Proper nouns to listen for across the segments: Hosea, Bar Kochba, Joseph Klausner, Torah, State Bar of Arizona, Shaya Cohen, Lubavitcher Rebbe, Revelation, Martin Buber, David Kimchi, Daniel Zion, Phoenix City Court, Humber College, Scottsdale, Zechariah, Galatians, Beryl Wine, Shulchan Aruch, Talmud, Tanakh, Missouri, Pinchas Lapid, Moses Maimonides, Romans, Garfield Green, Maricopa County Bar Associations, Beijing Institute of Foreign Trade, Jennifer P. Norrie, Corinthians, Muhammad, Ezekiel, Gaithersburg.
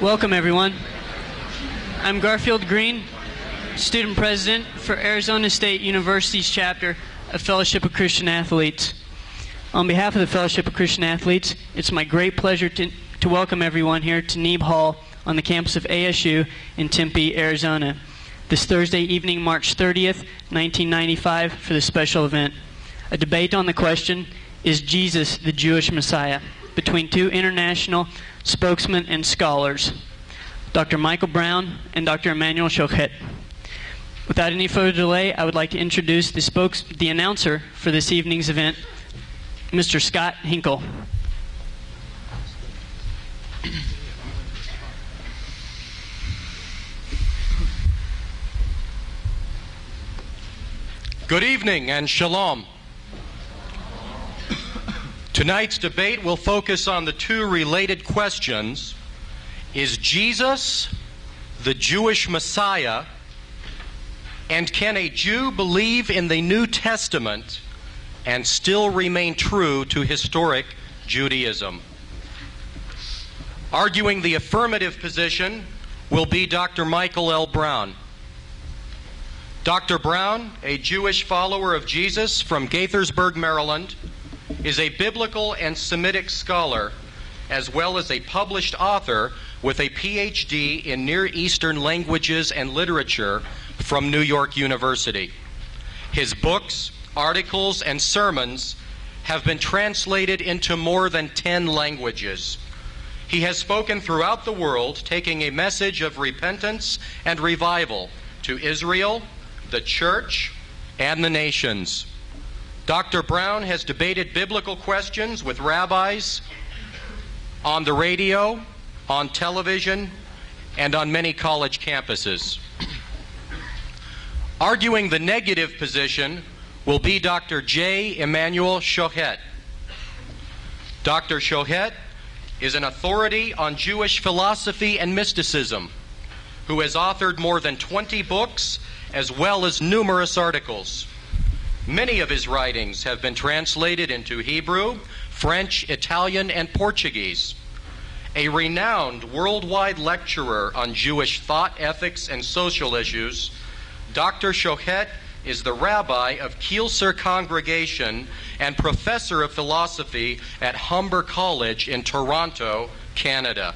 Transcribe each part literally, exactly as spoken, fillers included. Welcome, everyone. I'm Garfield Green, student president for Arizona State University's chapter of Fellowship of Christian Athletes. On behalf of the Fellowship of Christian Athletes, it's my great pleasure to, to welcome everyone here to Neeb Hall on the campus of A S U in Tempe, Arizona, this Thursday evening, March thirtieth, nineteen ninety-five, for this special event, a debate on the question, is Jesus the Jewish Messiah, between two international spokesmen and scholars, Doctor Michael Brown and Doctor Immanuel Schochet. Without any further delay, I would like to introduce the, spokes the announcer for this evening's event, Mister Scott Hinkle. Good evening and shalom. Tonight's debate will focus on the two related questions. Is Jesus the Jewish Messiah? And can a Jew believe in the New Testament and still remain true to historic Judaism? Arguing the affirmative position will be Doctor Michael L. Brown. Doctor Brown, a Jewish follower of Jesus from Gaithersburg, Maryland, is a biblical and Semitic scholar, as well as a published author with a P H D in Near Eastern languages and literature from New York University. His books, articles, and sermons have been translated into more than ten languages. He has spoken throughout the world, taking a message of repentance and revival to Israel, the church, and the nations. Doctor Brown has debated biblical questions with rabbis on the radio, on television, and on many college campuses. Arguing the negative position will be Doctor J. Immanuel Schochet. Doctor Schochet is an authority on Jewish philosophy and mysticism who has authored more than twenty books as well as numerous articles. Many of his writings have been translated into Hebrew, French, Italian, and Portuguese. A renowned worldwide lecturer on Jewish thought, ethics, and social issues, Doctor Schochet is the rabbi of Kielcer Congregation and professor of philosophy at Humber College in Toronto, Canada.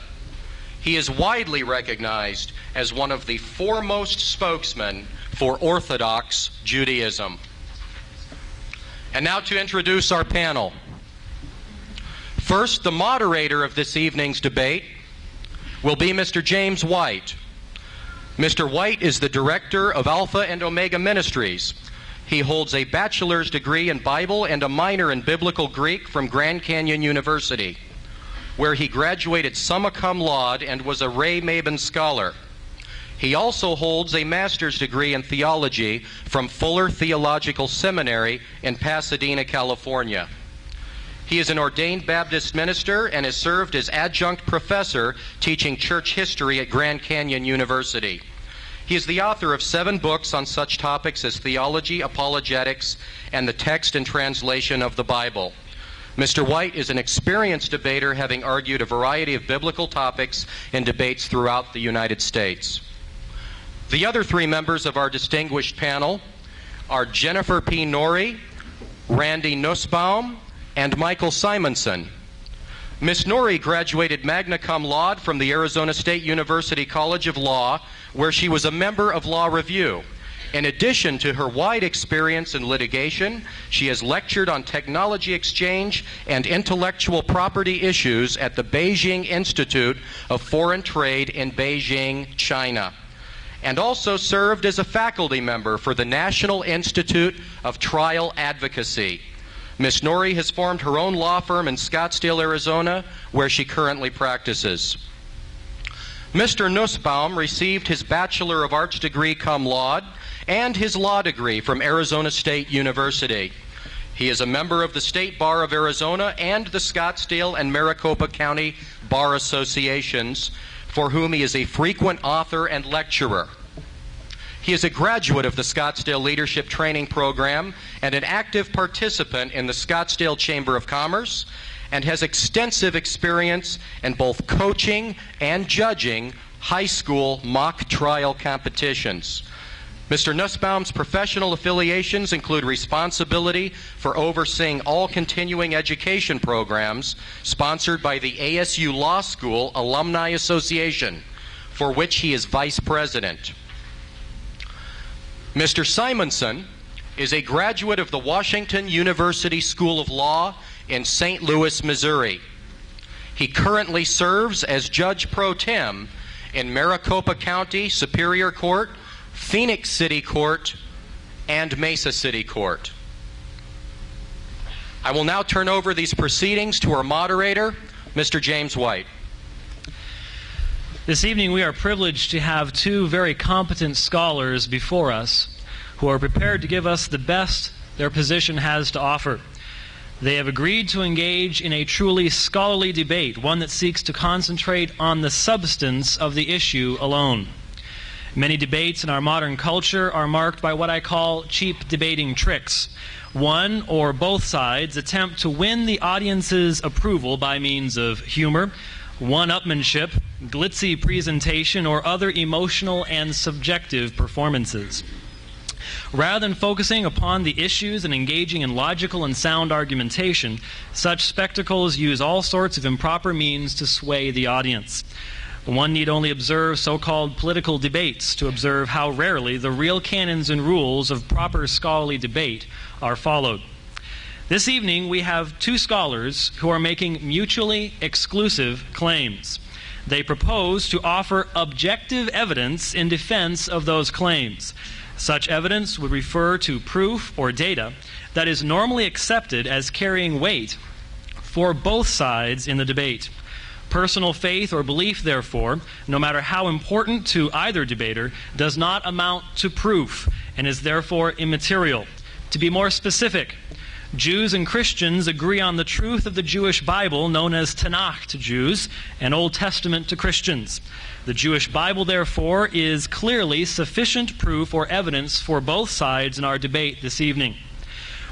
He is widely recognized as one of the foremost spokesmen for Orthodox Judaism. And now to introduce our panel. First, the moderator of this evening's debate will be Mister James White. Mister White is the director of Alpha and Omega Ministries. He holds a bachelor's degree in Bible and a minor in Biblical Greek from Grand Canyon University, where he graduated summa cum laude and was a Ray Mabon scholar. He also holds a master's degree in theology from Fuller Theological Seminary in Pasadena, California. He is an ordained Baptist minister and has served as adjunct professor teaching church history at Grand Canyon University. He is the author of seven books on such topics as theology, apologetics, and the text and translation of the Bible. Mister White is an experienced debater, having argued a variety of biblical topics in debates throughout the United States. The other three members of our distinguished panel are Jennifer P. Norrie, Randy Nussbaum, and Michael Simonson. Miz Norrie graduated magna cum laude from the Arizona State University College of Law, where she was a member of Law Review. In addition to her wide experience in litigation, she has lectured on technology exchange and intellectual property issues at the Beijing Institute of Foreign Trade in Beijing, China, and also served as a faculty member for the National Institute of Trial Advocacy. Miz Norrie has formed her own law firm in Scottsdale, Arizona, where she currently practices. Mister Nussbaum received his Bachelor of Arts degree cum laude and his law degree from Arizona State University. He is a member of the State Bar of Arizona and the Scottsdale and Maricopa County Bar Associations, for whom he is a frequent author and lecturer. He is a graduate of the Scottsdale Leadership Training Program and an active participant in the Scottsdale Chamber of Commerce, and has extensive experience in both coaching and judging high school mock trial competitions. Mister Nussbaum's professional affiliations include responsibility for overseeing all continuing education programs sponsored by the A S U Law School Alumni Association, for which he is vice president. Mister Simonson is a graduate of the Washington University School of Law in Saint Louis, Missouri. He currently serves as Judge Pro Tem in Maricopa County Superior Court, Phoenix City Court, and Mesa City Court. I will now turn over these proceedings to our moderator, Mister James White. This evening we are privileged to have two very competent scholars before us who are prepared to give us the best their position has to offer. They have agreed to engage in a truly scholarly debate, one that seeks to concentrate on the substance of the issue alone. Many debates in our modern culture are marked by what I call cheap debating tricks. One or both sides attempt to win the audience's approval by means of humor, one-upmanship, glitzy presentation, or other emotional and subjective performances. Rather than focusing upon the issues and engaging in logical and sound argumentation, such spectacles use all sorts of improper means to sway the audience. One need only observe so-called political debates to observe how rarely the real canons and rules of proper scholarly debate are followed. This evening we have two scholars who are making mutually exclusive claims. They propose to offer objective evidence in defense of those claims. Such evidence would refer to proof or data that is normally accepted as carrying weight for both sides in the debate. Personal faith or belief, therefore, no matter how important to either debater, does not amount to proof and is therefore immaterial. To be more specific, Jews and Christians agree on the truth of the Jewish Bible, known as Tanakh to Jews and Old Testament to Christians. The Jewish Bible, therefore, is clearly sufficient proof or evidence for both sides in our debate this evening.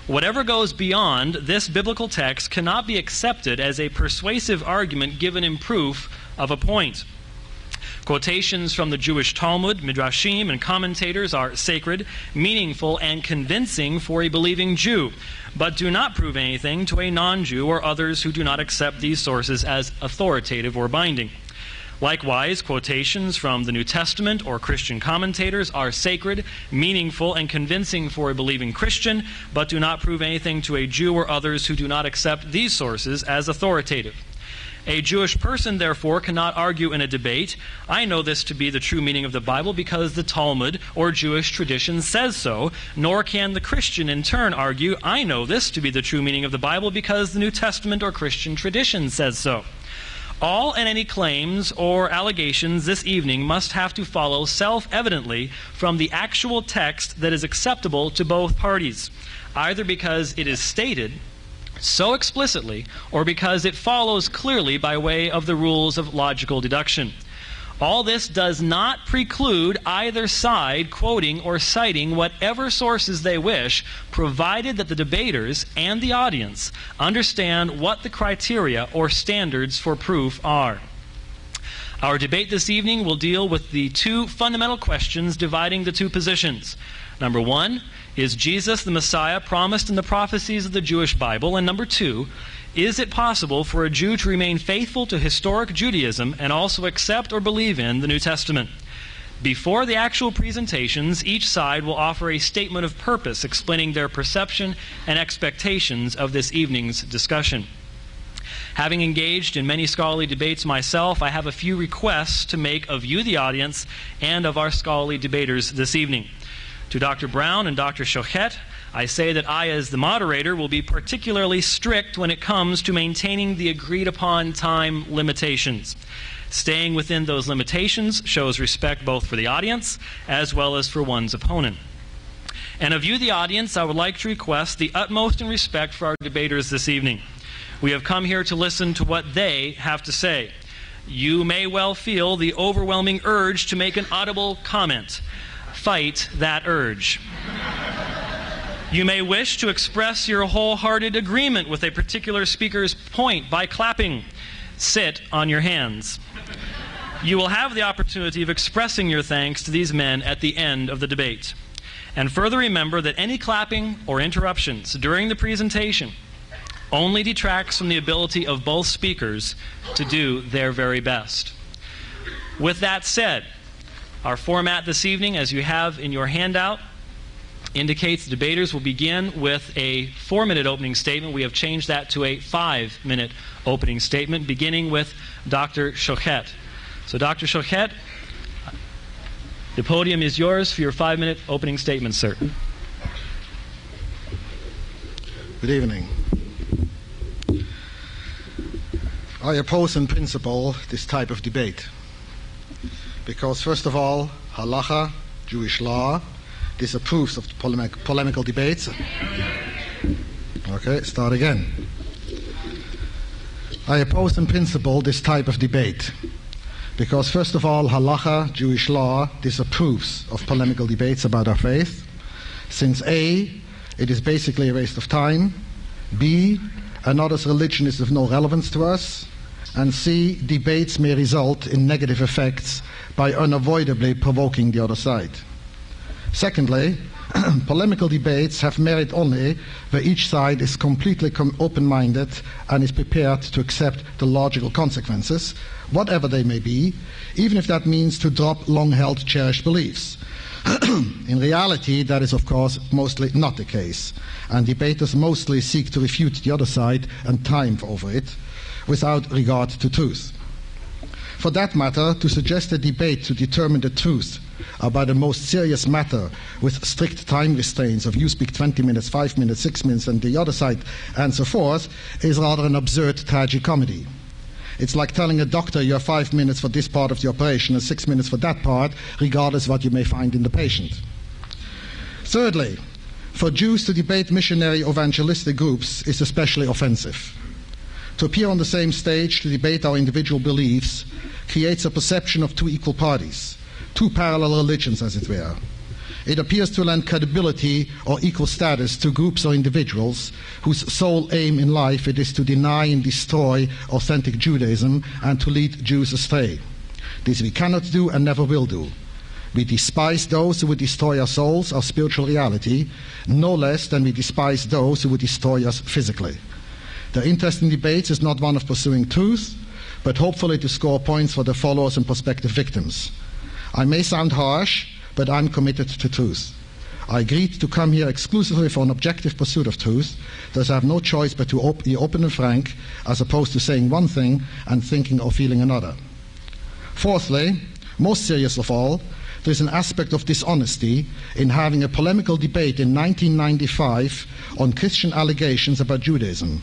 Whatever goes beyond this biblical text cannot be accepted as a persuasive argument given in proof of a point. Quotations from the Jewish Talmud, Midrashim, and commentators are sacred, meaningful, and convincing for a believing Jew, but do not prove anything to a non-Jew or others who do not accept these sources as authoritative or binding. Likewise, quotations from the New Testament or Christian commentators are sacred, meaningful, and convincing for a believing Christian, but do not prove anything to a Jew or others who do not accept these sources as authoritative. A Jewish person, therefore, cannot argue in a debate, "I know this to be the true meaning of the Bible because the Talmud or Jewish tradition says so," nor can the Christian in turn argue, "I know this to be the true meaning of the Bible because the New Testament or Christian tradition says so." All and any claims or allegations this evening must have to follow self-evidently from the actual text that is acceptable to both parties, either because it is stated so explicitly or because it follows clearly by way of the rules of logical deduction. All this does not preclude either side quoting or citing whatever sources they wish, provided that the debaters and the audience understand what the criteria or standards for proof are. Our debate this evening will deal with the two fundamental questions dividing the two positions. Number one, is Jesus the Messiah promised in the prophecies of the Jewish Bible? And number two, is it possible for a Jew to remain faithful to historic Judaism and also accept or believe in the New Testament? Before the actual presentations, each side will offer a statement of purpose explaining their perception and expectations of this evening's discussion. Having engaged in many scholarly debates myself, I have a few requests to make of you, the audience, and of our scholarly debaters this evening. To Doctor Brown and Doctor Schochet, I say that I, as the moderator, will be particularly strict when it comes to maintaining the agreed-upon time limitations. Staying within those limitations shows respect both for the audience as well as for one's opponent. And of you, the audience, I would like to request the utmost in respect for our debaters this evening. We have come here to listen to what they have to say. You may well feel the overwhelming urge to make an audible comment. fight that urge. You may wish to express your wholehearted agreement with a particular speaker's point by clapping. Sit on your hands. You will have the opportunity of expressing your thanks to these men at the end of the debate. And further remember that any clapping or interruptions during the presentation only detracts from the ability of both speakers to do their very best. With that said, our format this evening, as you have in your handout, indicates the debaters will begin with a four-minute opening statement. We have changed that to a five-minute opening statement, beginning with Doctor Schochet. So, Doctor Schochet, the podium is yours for your five-minute opening statement, sir. Good evening. I oppose in principle this type of debate because, first of all, halacha, Jewish law, disapproves of polemic, polemical debates. Okay, start again. I oppose in principle this type of debate because, first of all, halacha, Jewish law, disapproves of polemical debates about our faith, since A, it is basically a waste of time, B, another's religion is of no relevance to us, and C, debates may result in negative effects by unavoidably provoking the other side. Secondly, polemical debates have merit only where each side is completely com- open-minded and is prepared to accept the logical consequences, whatever they may be, even if that means to drop long-held cherished beliefs. In reality, that is, of course, mostly not the case, and debaters mostly seek to refute the other side and triumph over it without regard to truth. For that matter, to suggest a debate to determine the truth about a most serious matter with strict time restraints of you speak twenty minutes, five minutes, six minutes, and the other side, and so forth, is rather an absurd tragicomedy. It's like telling a doctor you have five minutes for this part of the operation and six minutes for that part, regardless what you may find in the patient. Thirdly, for Jews to debate missionary evangelistic groups is especially offensive. To appear on the same stage to debate our individual beliefs creates a perception of two equal parties, two parallel religions, as it were. It appears to lend credibility or equal status to groups or individuals whose sole aim in life it is to deny and destroy authentic Judaism and to lead Jews astray. This we cannot do and never will do. We despise those who would destroy our souls, our spiritual reality, no less than we despise those who would destroy us physically. The interest in debates is not one of pursuing truth, but hopefully to score points for the followers and prospective victims. I may sound harsh, but I'm committed to truth. I agreed to come here exclusively for an objective pursuit of truth, thus I have no choice but to op- be open and frank, as opposed to saying one thing and thinking or feeling another. Fourthly, most serious of all, there is an aspect of dishonesty in having a polemical debate in nineteen ninety-five on Christian allegations about Judaism.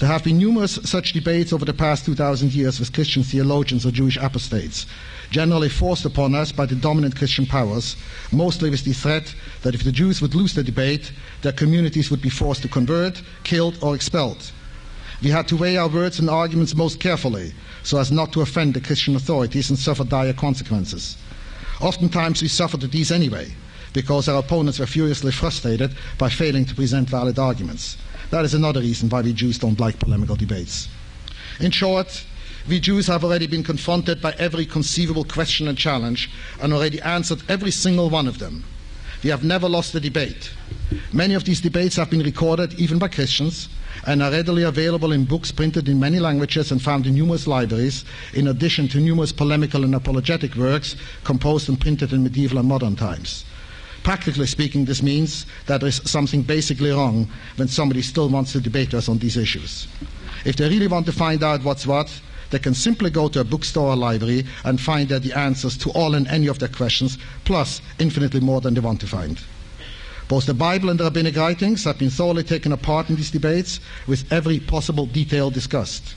There have been numerous such debates over the past two thousand years with Christian theologians or Jewish apostates, generally forced upon us by the dominant Christian powers, mostly with the threat that if the Jews would lose the debate, their communities would be forced to convert, killed, or expelled. We had to weigh our words and arguments most carefully, so as not to offend the Christian authorities and suffer dire consequences. Oftentimes we suffered these anyway, because our opponents were furiously frustrated by failing to present valid arguments. That is another reason why we Jews don't like polemical debates. In short, we Jews have already been confronted by every conceivable question and challenge and already answered every single one of them. We have never lost a debate. Many of these debates have been recorded even by Christians and are readily available in books printed in many languages and found in numerous libraries, in addition to numerous polemical and apologetic works composed and printed in medieval and modern times. Practically speaking, this means that there is something basically wrong when somebody still wants to debate us on these issues. If they really want to find out what's what, they can simply go to a bookstore or library and find there the answers to all and any of their questions, plus infinitely more than they want to find. Both the Bible and the rabbinic writings have been thoroughly taken apart in these debates, with every possible detail discussed.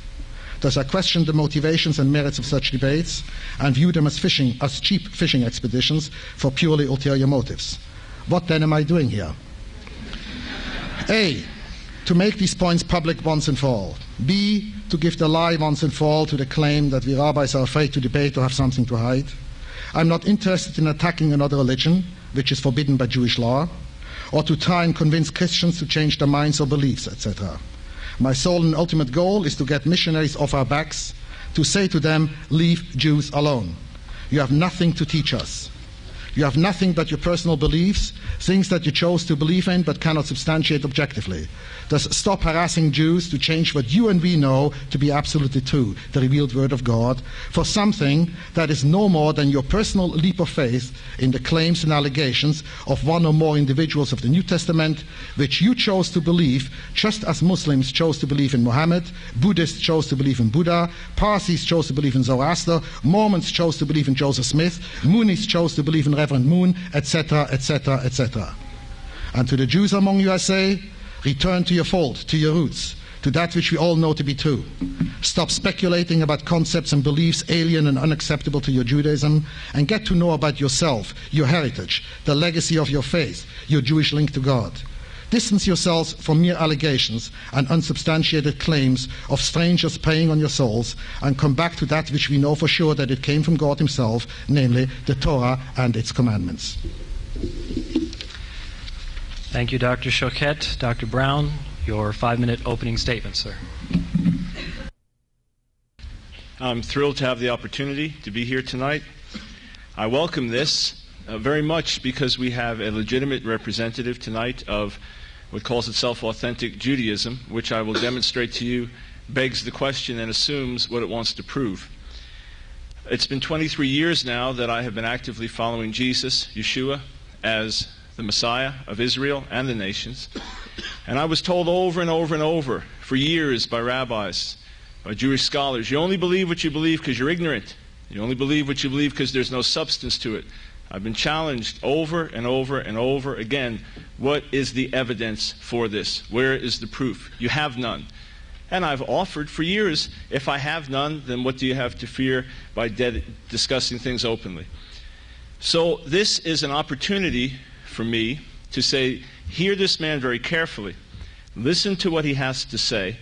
Thus, I question the motivations and merits of such debates and view them as fishing, as cheap fishing expeditions for purely ulterior motives. What then am I doing here? A, to make these points public once and for all. B, to give the lie once and for all to the claim that we rabbis are afraid to debate or have something to hide. I'm not interested in attacking another religion, which is forbidden by Jewish law, or to try and convince Christians to change their minds or beliefs, et cetera. My sole and ultimate goal is to get missionaries off our backs, to say to them, leave Jews alone. You have nothing to teach us. You have nothing but your personal beliefs, things that you chose to believe in but cannot substantiate objectively. Thus, stop harassing Jews to change what you and we know to be absolutely true, the revealed Word of God, for something that is no more than your personal leap of faith in the claims and allegations of one or more individuals of the New Testament, which you chose to believe, just as Muslims chose to believe in Muhammad, Buddhists chose to believe in Buddha, Parsis chose to believe in Zoroaster, Mormons chose to believe in Joseph Smith, Moonies chose to believe in Reverend Moon, et cetera, et cetera, et cetera. And to the Jews among you I say, return to your fold, to your roots, to that which we all know to be true. Stop speculating about concepts and beliefs alien and unacceptable to your Judaism, and get to know about yourself, your heritage, the legacy of your faith, your Jewish link to God. Distance yourselves from mere allegations and unsubstantiated claims of strangers preying on your souls, and come back to that which we know for sure that it came from God Himself, namely the Torah and its commandments. Thank you, Doctor Schochet. Doctor Brown, your five-minute opening statement, sir. I'm thrilled to have the opportunity to be here tonight. I welcome this uh, very much because we have a legitimate representative tonight of what calls itself authentic Judaism, which I will demonstrate to you begs the question and assumes what it wants to prove. It's been twenty-three years now that I have been actively following Jesus, Yeshua, as the Messiah of Israel and the nations. And I was told over and over and over for years by rabbis, by Jewish scholars, you only believe what you believe because you're ignorant. You only believe what you believe because there's no substance to it. I've been challenged over and over and over again. What is the evidence for this? Where is the proof? You have none. And I've offered for years, if I have none, then what do you have to fear by de- discussing things openly? So this is an opportunity for me to say, hear this man very carefully. Listen to what he has to say.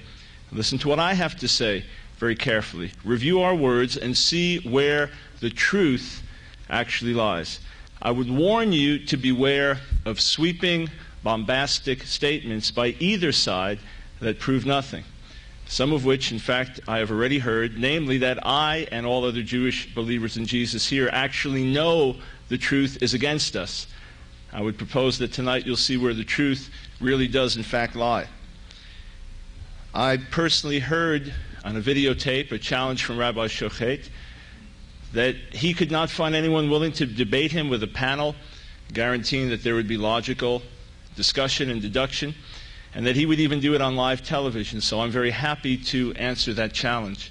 Listen to what I have to say very carefully. Review our words and see where the truth actually lies. I would warn you to beware of sweeping, bombastic statements by either side that prove nothing, some of which, in fact, I have already heard, namely that I and all other Jewish believers in Jesus here actually know the truth is against us. I would propose that tonight you'll see where the truth really does, in fact, lie. I personally heard on a videotape a challenge from Rabbi Schochet that he could not find anyone willing to debate him with a panel, guaranteeing that there would be logical discussion and deduction, and that he would even do it on live television. So I'm very happy to answer that challenge.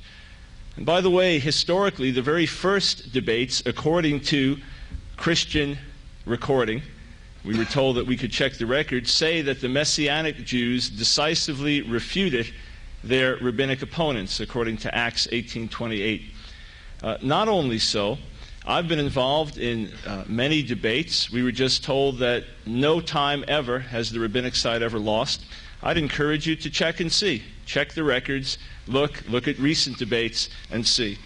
And by the way, historically, the very first debates, according to Christian recording, we were told that we could check the records, say that the Messianic Jews decisively refuted their rabbinic opponents, according to Acts eighteen twenty-eight. Uh, not only so, I've been involved in uh, many debates. We were just told that no time ever has the rabbinic side ever lost. I'd encourage you to check and see. Check the records, look, look at recent debates and see.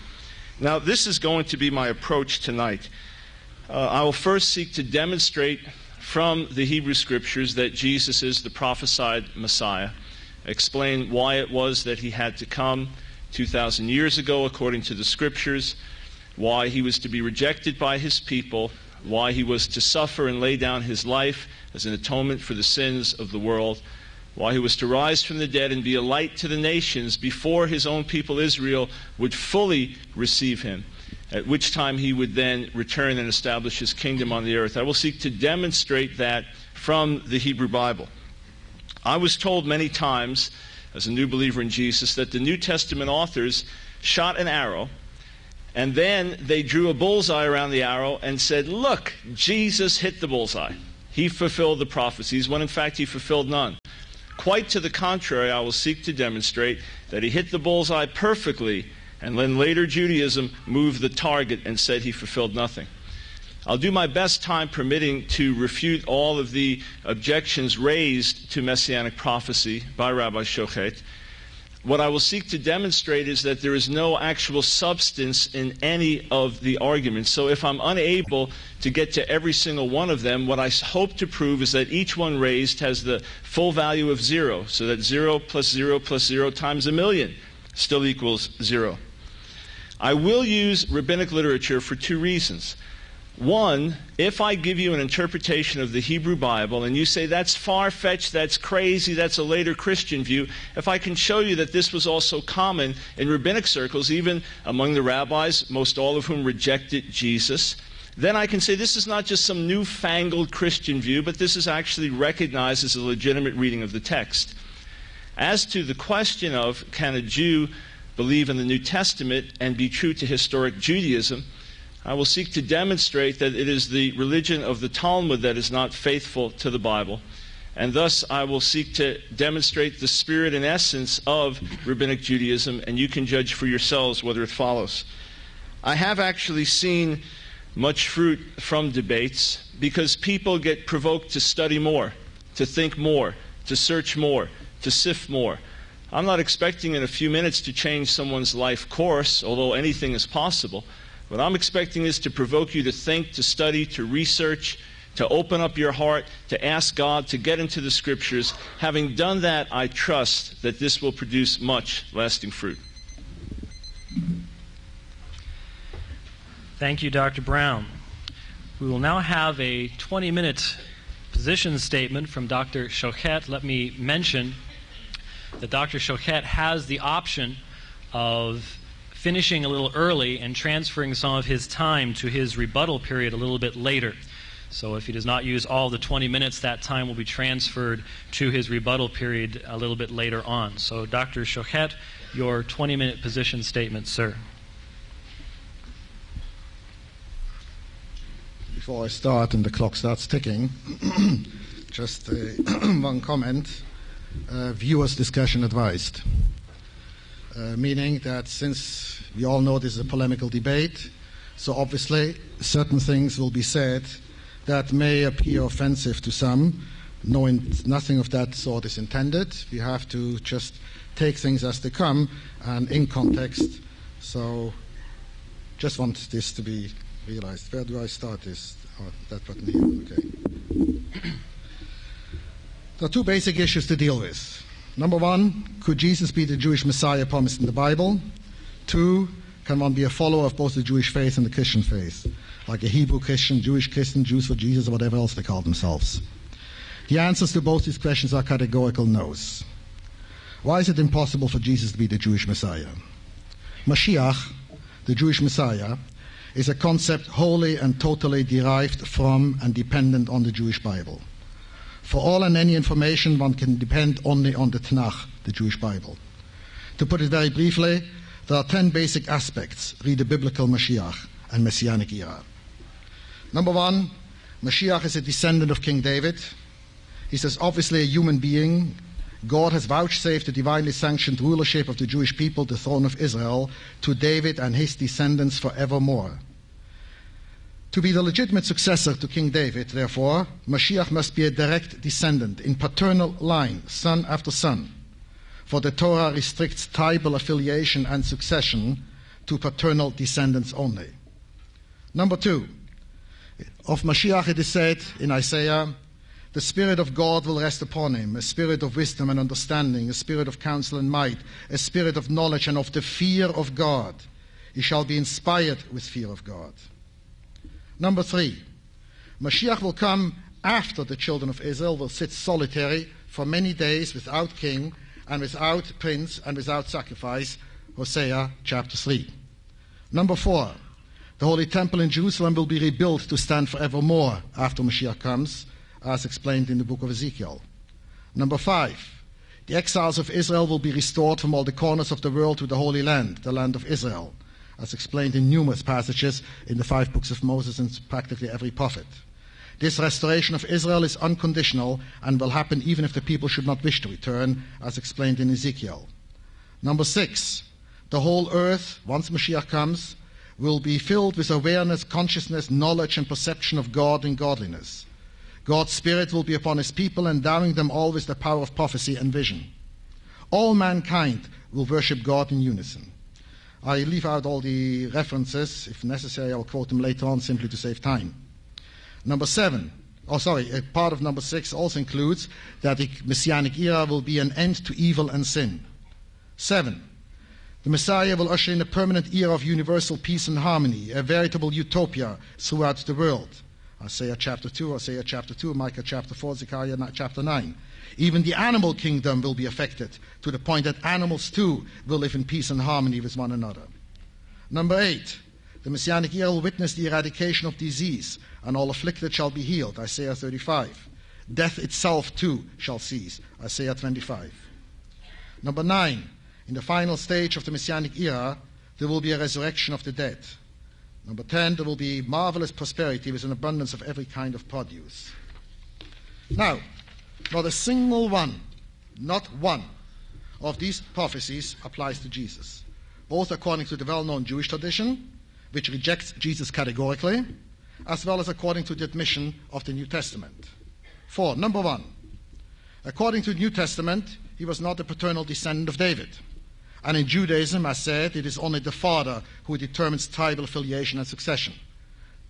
Now, this is going to be my approach tonight. Uh, I will first seek to demonstrate from the Hebrew Scriptures that Jesus is the prophesied Messiah, explain why it was that he had to come two thousand years ago according to the Scriptures, why he was to be rejected by his people, why he was to suffer and lay down his life as an atonement for the sins of the world, why he was to rise from the dead and be a light to the nations before his own people Israel would fully receive him, at which time he would then return and establish his kingdom on the earth. I will seek to demonstrate that from the Hebrew Bible. I was told many times, as a new believer in Jesus, that the New Testament authors shot an arrow, and then they drew a bullseye around the arrow and said, look, Jesus hit the bullseye. He fulfilled the prophecies, when in fact he fulfilled none. Quite to the contrary, I will seek to demonstrate that he hit the bullseye perfectly, and then later Judaism moved the target and said he fulfilled nothing. I'll do my best, time permitting, to refute all of the objections raised to Messianic prophecy by Rabbi Schochet. What I will seek to demonstrate is that there is no actual substance in any of the arguments. So if I'm unable to get to every single one of them, what I hope to prove is that each one raised has the full value of zero, so that zero plus zero plus zero times a million still equals zero. I will use rabbinic literature for two reasons. One, if I give you an interpretation of the Hebrew Bible and you say that's far-fetched, that's crazy, that's a later Christian view, if I can show you that this was also common in rabbinic circles, even among the rabbis, most all of whom rejected Jesus, then I can say this is not just some newfangled Christian view, but this is actually recognized as a legitimate reading of the text. As to the question of can a Jew believe in the New Testament and be true to historic Judaism, I will seek to demonstrate that it is the religion of the Talmud that is not faithful to the Bible, and thus I will seek to demonstrate the spirit and essence of rabbinic Judaism, and you can judge for yourselves whether it follows. I have actually seen much fruit from debates because people get provoked to study more, to think more, to search more, to sift more. I'm not expecting in a few minutes to change someone's life course, although anything is possible. What I'm expecting is to provoke you to think, to study, to research, to open up your heart, to ask God, to get into the Scriptures. Having done that, I trust that this will produce much lasting fruit. Thank you, Doctor Brown. We will now have a twenty-minute position statement from Doctor Schochet. Let me mention that Doctor Schochet has the option of finishing a little early and transferring some of his time to his rebuttal period a little bit later. So if he does not use all the twenty minutes, that time will be transferred to his rebuttal period a little bit later on. So Doctor Schochet, your twenty-minute position statement, sir. Before I start and the clock starts ticking, just uh, one comment. Uh, viewers' discussion advised. Uh, meaning that since we all know this is a polemical debate, so obviously certain things will be said that may appear offensive to some. No, nothing of that sort is intended. We have to just take things as they come and in context. So just want this to be realized. Where do I start this? Oh, that button here. Okay. There are two basic issues to deal with. Number one, could Jesus be the Jewish Messiah promised in the Bible? Two, can one be a follower of both the Jewish faith and the Christian faith? Like a Hebrew Christian, Jewish Christian, Jews for Jesus, or whatever else they call themselves. The answers to both these questions are categorical no's. Why is it impossible for Jesus to be the Jewish Messiah? Mashiach, the Jewish Messiah, is a concept wholly and totally derived from and dependent on the Jewish Bible. For all and any information, one can depend only on the Tanakh, the Jewish Bible. To put it very briefly, there are ten basic aspects read the biblical Mashiach and Messianic era. Number one, Mashiach is a descendant of King David. He is obviously a human being. God has vouchsafed the divinely sanctioned rulership of the Jewish people, the throne of Israel, to David and his descendants forevermore. To be the legitimate successor to King David, therefore, Mashiach must be a direct descendant in paternal line, son after son. For the Torah restricts tribal affiliation and succession to paternal descendants only. Number two, of Mashiach it is said in Isaiah, the Spirit of God will rest upon him, a spirit of wisdom and understanding, a spirit of counsel and might, a spirit of knowledge and of the fear of God. He shall be inspired with fear of God. Number three, Mashiach will come after the children of Israel will sit solitary for many days without king and without prince and without sacrifice, Hosea chapter three. Number four, the Holy Temple in Jerusalem will be rebuilt to stand forevermore after Mashiach comes, as explained in the book of Ezekiel. Number five, the exiles of Israel will be restored from all the corners of the world to the Holy Land, the land of Israel, as explained in numerous passages in the five books of Moses and practically every prophet. This restoration of Israel is unconditional and will happen even if the people should not wish to return, as explained in Ezekiel. Number six, the whole earth, once Mashiach comes, will be filled with awareness, consciousness, knowledge, and perception of God and godliness. God's Spirit will be upon His people, endowing them all with the power of prophecy and vision. all mankind will worship God in unison. I leave out all the references. If necessary, I will quote them later on simply to save time. Number seven, oh sorry, a part of number six also includes that the Messianic era will be an end to evil and sin. Seven, the Messiah will usher in a permanent era of universal peace and harmony, a veritable utopia throughout the world. Isaiah chapter two, Hosea chapter two, Micah chapter four, Zechariah chapter nine. Even the animal kingdom will be affected to the point that animals too will live in peace and harmony with one another. Number eight, the Messianic era will witness the eradication of disease, and all afflicted shall be healed, Isaiah thirty-five. Death itself too shall cease, Isaiah twenty-five. Number nine, in the final stage of the Messianic era, there will be a resurrection of the dead. Number ten, there will be marvelous prosperity with an abundance of every kind of produce. Now, not a single one, not one, of these prophecies applies to Jesus, both according to the well-known Jewish tradition, which rejects Jesus categorically, as well as according to the admission of the New Testament. Four, number one, according to the New Testament, he was not a paternal descendant of David. And in Judaism, as said, it is only the father who determines tribal affiliation and succession.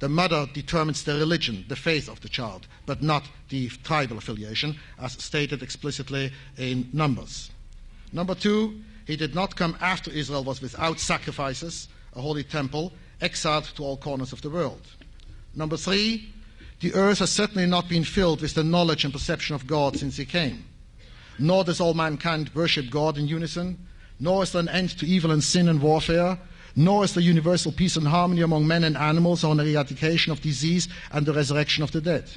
The mother determines the religion, the faith of the child, but not the tribal affiliation, as stated explicitly in Numbers. Number two, he did not come after Israel was without sacrifices, a holy temple, exiled to all corners of the world. Number three, the earth has certainly not been filled with the knowledge and perception of God since he came. Nor does all mankind worship God in unison, nor is there an end to evil and sin and warfare, nor is there universal peace and harmony among men and animals or an eradication of disease and the resurrection of the dead.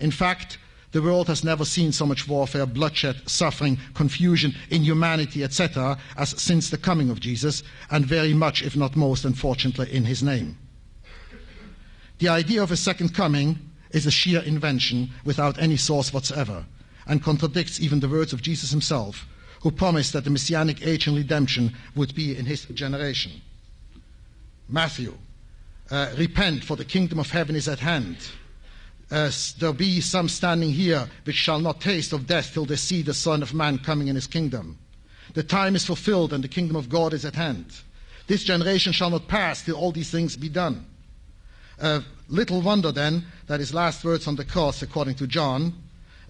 In fact, the world has never seen so much warfare, bloodshed, suffering, confusion, inhumanity, et cetera, as since the coming of Jesus, and very much, if not most, unfortunately, in his name. The idea of a second coming is a sheer invention without any source whatsoever, and contradicts even the words of Jesus himself, who promised that the Messianic age and redemption would be in his generation. Matthew, uh, repent, for the kingdom of heaven is at hand. Uh, there be some standing here which shall not taste of death till they see the Son of Man coming in his kingdom. The time is fulfilled and the kingdom of God is at hand. This generation shall not pass till all these things be done. Uh, little wonder then that his last words on the cross, according to John,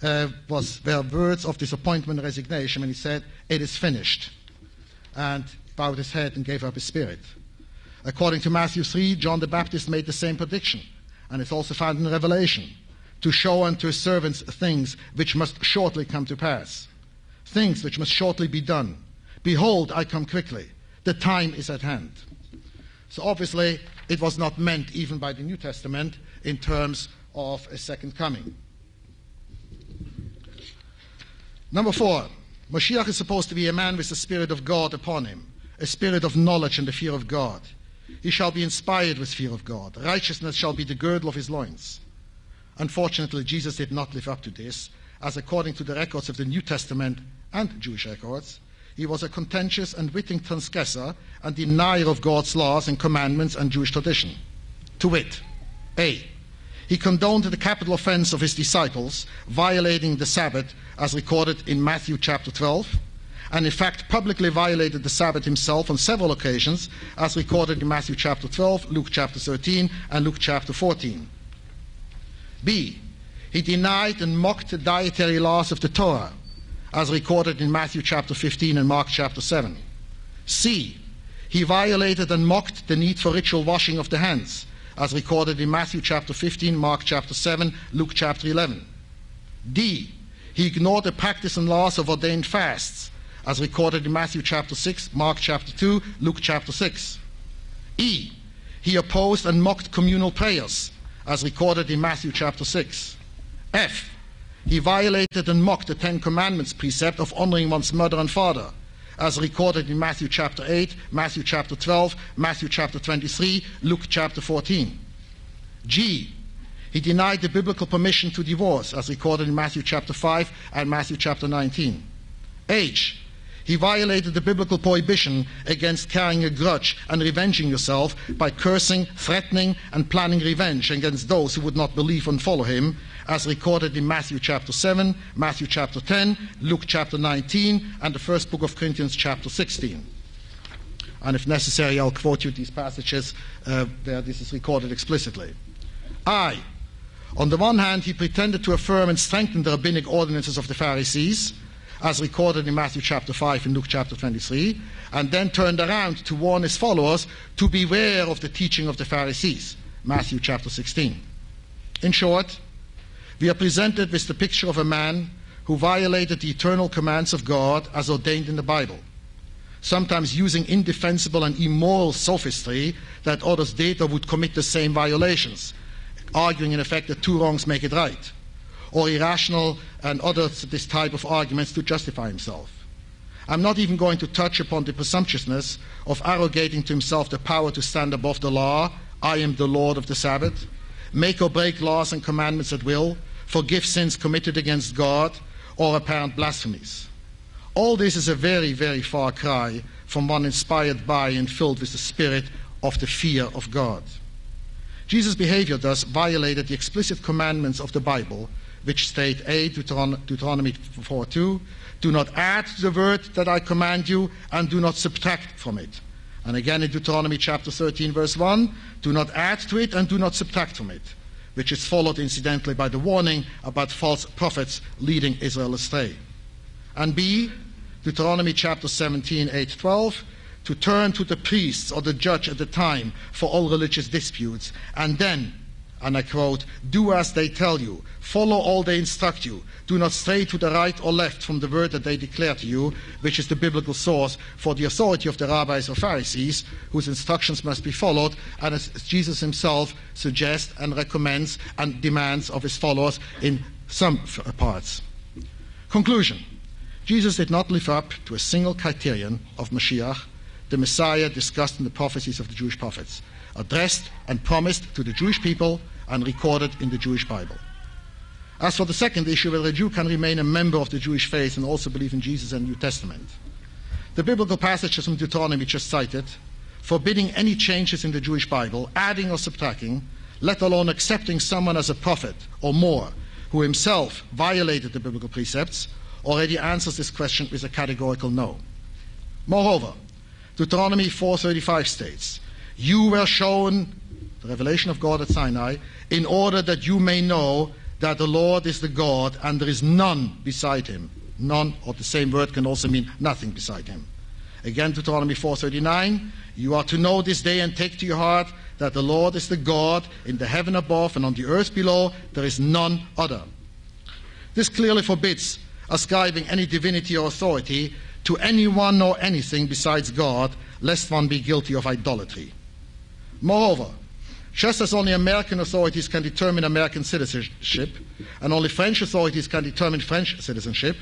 Uh, was, were words of disappointment and resignation when he said, "It is finished," and bowed his head and gave up his spirit. According to Matthew three, John the Baptist made the same prediction, and it's also found in Revelation, to show unto his servants things which must shortly come to pass, things which must shortly be done. Behold, I come quickly. The time is at hand. So obviously, it was not meant even by the New Testament in terms of a second coming. Number four, Mashiach is supposed to be a man with the Spirit of God upon him, a spirit of knowledge and the fear of God. He shall be inspired with fear of God. Righteousness shall be the girdle of his loins. Unfortunately, Jesus did not live up to this, as according to the records of the New Testament and Jewish records, he was a contentious and witting transgressor and denier of God's laws and commandments and Jewish tradition. To wit, A. He condoned the capital offense of his disciples, violating the Sabbath as recorded in Matthew chapter twelve, and in fact publicly violated the Sabbath himself on several occasions as recorded in Matthew chapter twelve, Luke chapter thirteen, and Luke chapter fourteen. B. He denied and mocked the dietary laws of the Torah as recorded in Matthew chapter fifteen and Mark chapter seven. C. He violated and mocked the need for ritual washing of the hands as recorded in Matthew chapter fifteen, Mark chapter seven, Luke chapter eleven. D. He ignored the practice and laws of ordained fasts, as recorded in Matthew chapter six, Mark chapter two, Luke chapter six. E. He opposed and mocked communal prayers, as recorded in Matthew chapter six. F. He violated and mocked the Ten Commandments precept of honoring one's mother and father, as recorded in Matthew chapter eight, Matthew chapter twelve, Matthew chapter twenty-three, Luke chapter fourteen. G. He denied the biblical permission to divorce, as recorded in Matthew chapter five and Matthew chapter nineteen. H. He violated the biblical prohibition against carrying a grudge and revenging yourself by cursing, threatening, and planning revenge against those who would not believe and follow him, as recorded in Matthew chapter seven, Matthew chapter ten, Luke chapter nineteen, and the first book of Corinthians chapter sixteen. And if necessary, I'll quote you these passages uh, where this is recorded explicitly. I, on the one hand, he pretended to affirm and strengthen the rabbinic ordinances of the Pharisees, as recorded in Matthew chapter five and Luke chapter twenty-three, and then turned around to warn his followers to beware of the teaching of the Pharisees, Matthew chapter sixteen. In short, we are presented with the picture of a man who violated the eternal commands of God as ordained in the Bible, sometimes using indefensible and immoral sophistry that others did or would commit the same violations, arguing in effect that two wrongs make it right, or irrational and other this type of arguments to justify himself. I'm not even going to touch upon the presumptuousness of arrogating to himself the power to stand above the law, I am the Lord of the Sabbath, make or break laws and commandments at will, forgive sins committed against God, or apparent blasphemies. All this is a very, very far cry from one inspired by and filled with the spirit of the fear of God. Jesus' behavior thus violated the explicit commandments of the Bible, which state, A, Deuteron Deuteronomy four two, do not add to the word that I command you, and do not subtract from it. And again in Deuteronomy chapter thirteen, verse one, do not add to it and do not subtract from it, which is followed incidentally by the warning about false prophets leading Israel astray. And B, Deuteronomy chapter seventeen, eight twelve, to turn to the priests or the judge at the time for all religious disputes, and then, and I quote, do as they tell you, follow all they instruct you, do not stray to the right or left from the word that they declare to you, which is the biblical source for the authority of the rabbis or Pharisees, whose instructions must be followed, and as Jesus himself suggests and recommends and demands of his followers in some parts. Conclusion. Jesus did not live up to a single criterion of Mashiach, the Messiah discussed in the prophecies of the Jewish prophets, addressed and promised to the Jewish people and recorded in the Jewish Bible. As for the second issue, whether a Jew can remain a member of the Jewish faith and also believe in Jesus and the New Testament, the biblical passages from Deuteronomy just cited, forbidding any changes in the Jewish Bible, adding or subtracting, let alone accepting someone as a prophet or more, who himself violated the biblical precepts, already answers this question with a categorical no. Moreover, Deuteronomy four thirty-five states, you were shown the revelation of God at Sinai in order that you may know that the Lord is the God and there is none beside him. None, or the same word can also mean nothing beside him. Again, Deuteronomy four thirty-nine, you are to know this day and take to your heart that the Lord is the God in the heaven above and on the earth below, there is none other. This clearly forbids ascribing any divinity or authority to anyone or anything besides God, lest one be guilty of idolatry. Moreover, just as only American authorities can determine American citizenship, and only French authorities can determine French citizenship,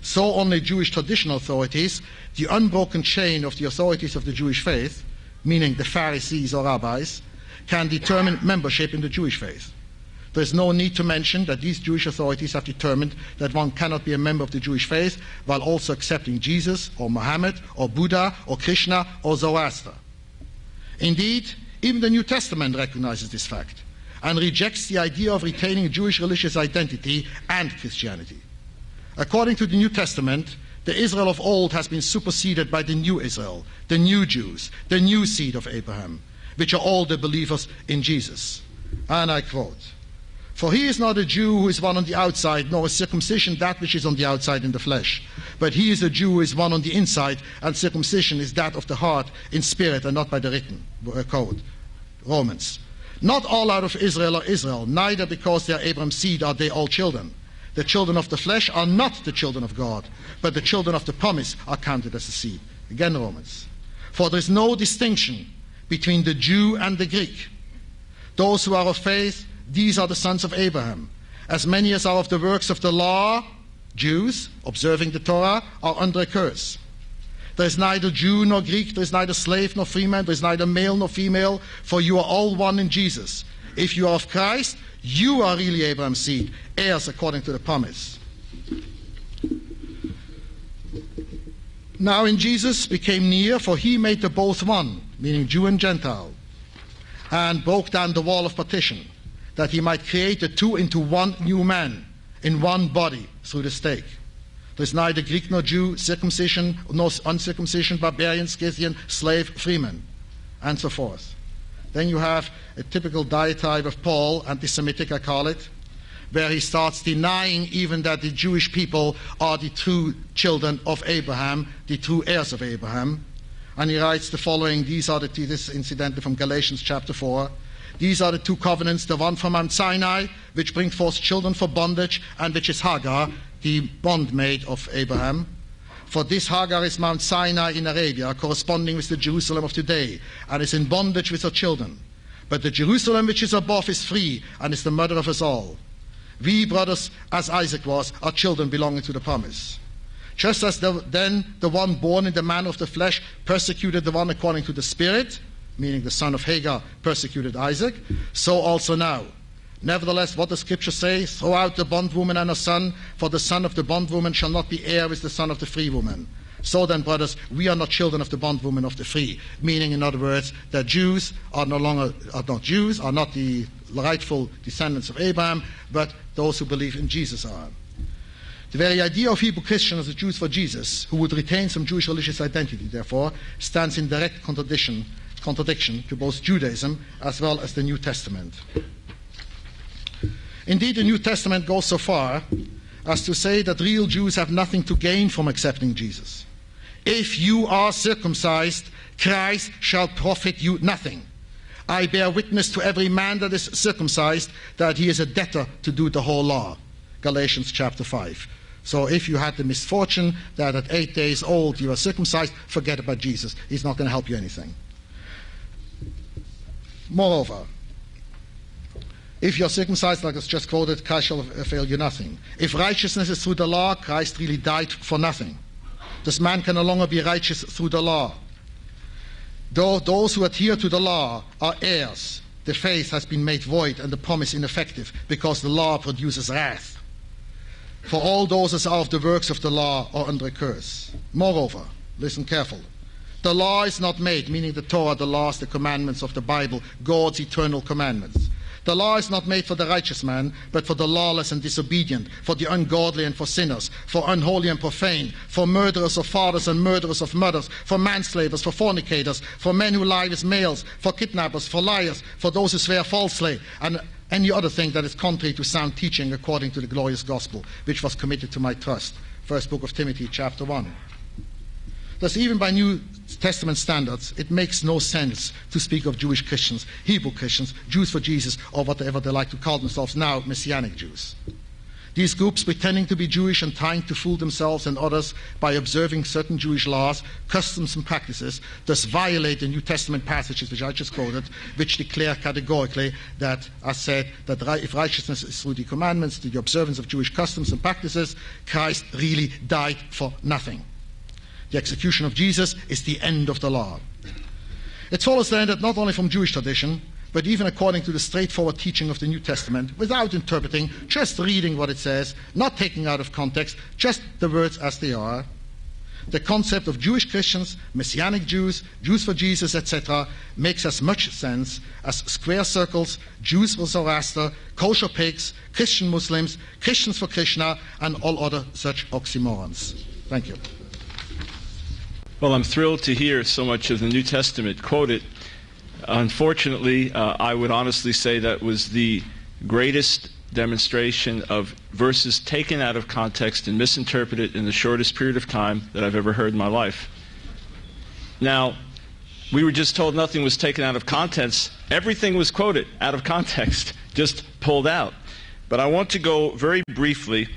so only Jewish traditional authorities, the unbroken chain of the authorities of the Jewish faith, meaning the Pharisees or rabbis, can determine membership in the Jewish faith. There is no need to mention that these Jewish authorities have determined that one cannot be a member of the Jewish faith while also accepting Jesus or Muhammad or Buddha or Krishna or Zoroaster. Indeed, even the New Testament recognizes this fact and rejects the idea of retaining Jewish religious identity and Christianity. According to the New Testament, the Israel of old has been superseded by the new Israel, the new Jews, the new seed of Abraham, which are all the believers in Jesus. And I quote, for he is not a Jew who is one on the outside, nor is circumcision that which is on the outside in the flesh. But he is a Jew who is one on the inside, and circumcision is that of the heart in spirit and not by the written code. Romans. Not all out of Israel are Israel, neither because they are Abraham's seed are they all children. The children of the flesh are not the children of God, but the children of the promise are counted as the seed. Again, Romans. For there is no distinction between the Jew and the Greek. Those who are of faith, these are the sons of Abraham. As many as are of the works of the law, Jews, observing the Torah, are under a curse. There is neither Jew nor Greek, there is neither slave nor free man, there is neither male nor female, for you are all one in Jesus. If you are of Christ, you are really Abraham's seed, heirs according to the promise. Now in Jesus became near, for he made the both one, meaning Jew and Gentile, and broke down the wall of partition, that he might create the two into one new man, in one body, through the stake. There is neither Greek nor Jew, circumcision nor uncircumcision, barbarian, Scythian, slave, freeman, and so forth. Then you have a typical diatribe of Paul, anti-Semitic I call it, where he starts denying even that the Jewish people are the true children of Abraham, the true heirs of Abraham. And he writes the following, these are the, this incidentally from Galatians chapter four, these are the two covenants, the one from Mount Sinai, which brings forth children for bondage, and which is Hagar, the bondmaid of Abraham. For this Hagar is Mount Sinai in Arabia, corresponding with the Jerusalem of today, and is in bondage with her children. But the Jerusalem which is above is free, and is the mother of us all. We, brothers, as Isaac was, are children belonging to the promise. Just as the, then the one born in the manner of the flesh persecuted the one according to the Spirit, meaning the son of Hagar persecuted Isaac, so also now. Nevertheless, what does Scripture say? Throw out the bondwoman and her son, for the son of the bondwoman shall not be heir with the son of the free woman. So then, brothers, we are not children of the bondwoman of the free, meaning, in other words, that Jews are no longer are not Jews, are not the rightful descendants of Abraham, but those who believe in Jesus are. The very idea of Hebrew Christians as Jews for Jesus, who would retain some Jewish religious identity, therefore, stands in direct contradiction, contradiction to both Judaism as well as the New Testament. Indeed, the New Testament goes so far as to say that real Jews have nothing to gain from accepting Jesus. If you are circumcised, Christ shall profit you nothing. I bear witness to every man that is circumcised that he is a debtor to do the whole law. Galatians chapter five. So if you had the misfortune that at eight days old you are circumcised, forget about Jesus. He's not going to help you anything. Moreover, if you are circumcised, like I just quoted, Christ shall avail you nothing. If righteousness is through the law, Christ really died for nothing. This man can no longer be righteous through the law. Though those who adhere to the law are heirs, the faith has been made void and the promise ineffective, because the law produces wrath. For all those as are of the works of the law are under a curse. Moreover, listen carefully. The law is not made, meaning the Torah, the laws, the commandments of the Bible, God's eternal commandments. The law is not made for the righteous man, but for the lawless and disobedient, for the ungodly and for sinners, for unholy and profane, for murderers of fathers and murderers of mothers, for manslayers, for fornicators, for men who lie with males, for kidnappers, for liars, for those who swear falsely, and any other thing that is contrary to sound teaching according to the glorious gospel, which was committed to my trust. First book of Timothy, chapter one. Thus, even by New Testament standards, it makes no sense to speak of Jewish Christians, Hebrew Christians, Jews for Jesus, or whatever they like to call themselves now, Messianic Jews. These groups pretending to be Jewish and trying to fool themselves and others by observing certain Jewish laws, customs and practices, thus violate the New Testament passages which I just quoted, which declare categorically that, as said, that if righteousness is through the commandments, the observance of Jewish customs and practices, Christ really died for nothing. The execution of Jesus is the end of the law. It follows then that not only from Jewish tradition, but even according to the straightforward teaching of the New Testament, without interpreting, just reading what it says, not taking out of context, just the words as they are, the concept of Jewish Christians, Messianic Jews, Jews for Jesus, et cetera, makes as much sense as square circles, Jews for Zoroaster, kosher pigs, Christian Muslims, Christians for Krishna, and all other such oxymorons. Thank you. Well, I'm thrilled to hear so much of the New Testament quoted. Unfortunately, uh, I would honestly say that was the greatest demonstration of verses taken out of context and misinterpreted in the shortest period of time that I've ever heard in my life. Now, we were just told nothing was taken out of context. Everything was quoted out of context, just pulled out. But I want to go very briefly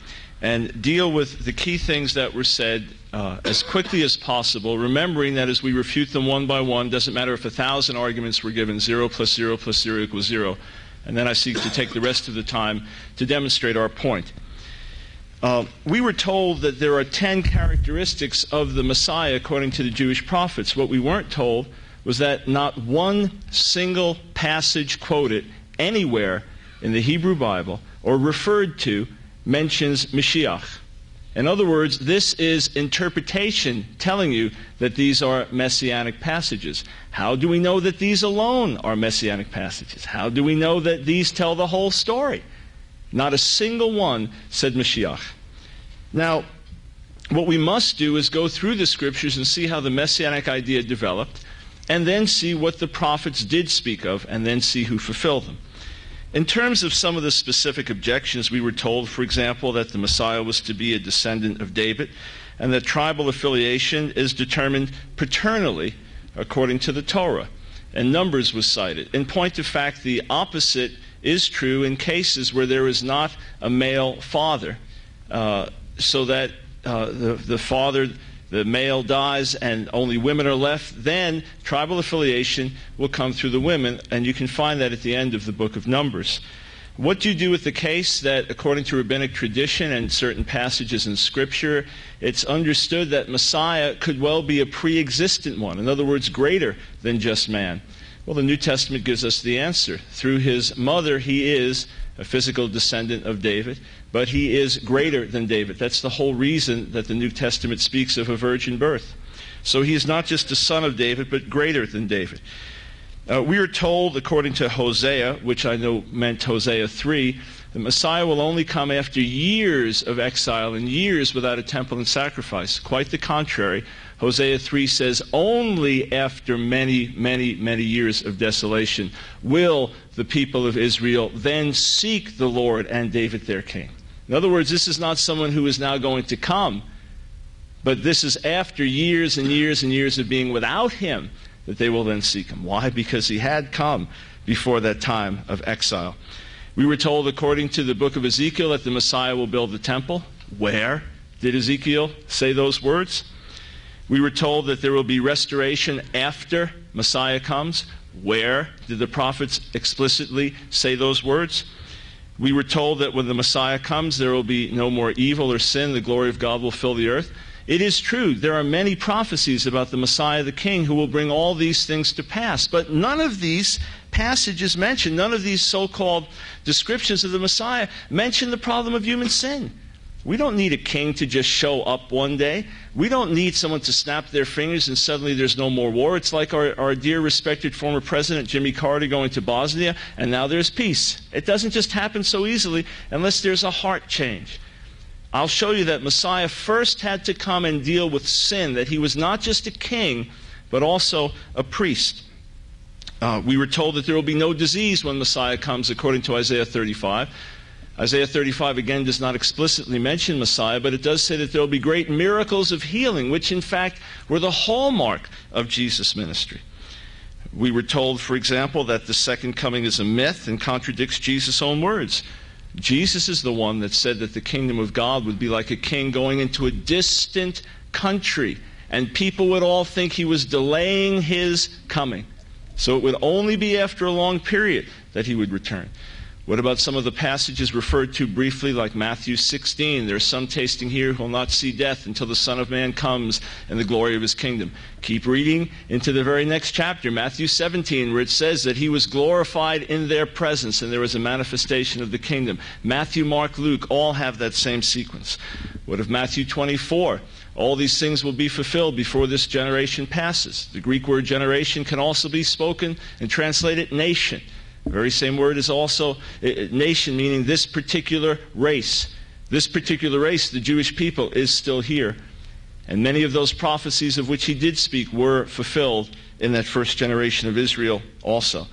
and deal with the key things that were said uh, as quickly as possible, remembering that as we refute them one by one, doesn't matter if a thousand arguments were given, zero plus zero plus zero equals zero. And then I seek to take the rest of the time to demonstrate our point. Uh, we were told that there are ten characteristics of the Messiah according to the Jewish prophets. What we weren't told was that not one single passage quoted anywhere in the Hebrew Bible or referred to mentions Mashiach. In other words, this is interpretation telling you that these are messianic passages. How do we know that these alone are messianic passages? How do we know that these tell the whole story? Not a single one said Mashiach. Now, what we must do is go through the scriptures and see how the messianic idea developed, and then see what the prophets did speak of, and then see who fulfilled them. In terms of some of the specific objections, we were told, for example, that the Messiah was to be a descendant of David, and that tribal affiliation is determined paternally according to the Torah, and Numbers was cited. In point of fact, the opposite is true in cases where there is not a male father, uh, so that uh, the, the father, the male dies and only women are left, then tribal affiliation will come through the women, and you can find that at the end of the book of Numbers. What do you do with the case that, according to rabbinic tradition and certain passages in Scripture, it's understood that Messiah could well be a pre-existent one, in other words, greater than just man? Well, the New Testament gives us the answer. Through his mother, he is a physical descendant of David, but he is greater than David. That's the whole reason that the New Testament speaks of a virgin birth. So he is not just a son of David, but greater than David. Uh, we are told, according to Hosea, which I know meant Hosea three, the Messiah will only come after years of exile and years without a temple and sacrifice. Quite the contrary. Hosea three says, only after many, many, many years of desolation will the people of Israel then seek the Lord and David their king. In other words, this is not someone who is now going to come, but this is after years and years and years of being without him that they will then seek him. Why? Because he had come before that time of exile. We were told, according to the book of Ezekiel, that the Messiah will build the temple. Where did Ezekiel say those words? We were told that there will be restoration after Messiah comes. Where did the prophets explicitly say those words? We were told that when the Messiah comes, there will be no more evil or sin. The glory of God will fill the earth. It is true, there are many prophecies about the Messiah, the King, who will bring all these things to pass. But none of these passages mention, none of these so-called descriptions of the Messiah mention the problem of human sin. We don't need a king to just show up one day. We don't need someone to snap their fingers and suddenly there's no more war. It's like our, our dear respected former president Jimmy Carter going to Bosnia, and now there's peace. It doesn't just happen so easily unless there's a heart change. I'll show you that Messiah first had to come and deal with sin, that he was not just a king, but also a priest. Uh, we were told that there will be no disease when Messiah comes, according to Isaiah thirty-five. Isaiah thirty-five, again, does not explicitly mention Messiah, but it does say that there will be great miracles of healing, which, in fact, were the hallmark of Jesus' ministry. We were told, for example, that the second coming is a myth and contradicts Jesus' own words. Jesus is the one that said that the kingdom of God would be like a king going into a distant country, and people would all think he was delaying his coming. So it would only be after a long period that he would return. What about some of the passages referred to briefly, like Matthew sixteen? There are some tasting here who will not see death until the Son of Man comes in the glory of his kingdom. Keep reading into the very next chapter, Matthew seventeen, where it says that he was glorified in their presence and there was a manifestation of the kingdom. Matthew, Mark, Luke all have that same sequence. What of Matthew twenty-four? All these things will be fulfilled before this generation passes. The Greek word generation can also be spoken and translated nation. The very same word is also nation, meaning this particular race. This particular race, the Jewish people, is still here. And many of those prophecies of which he did speak were fulfilled in that first generation of Israel also.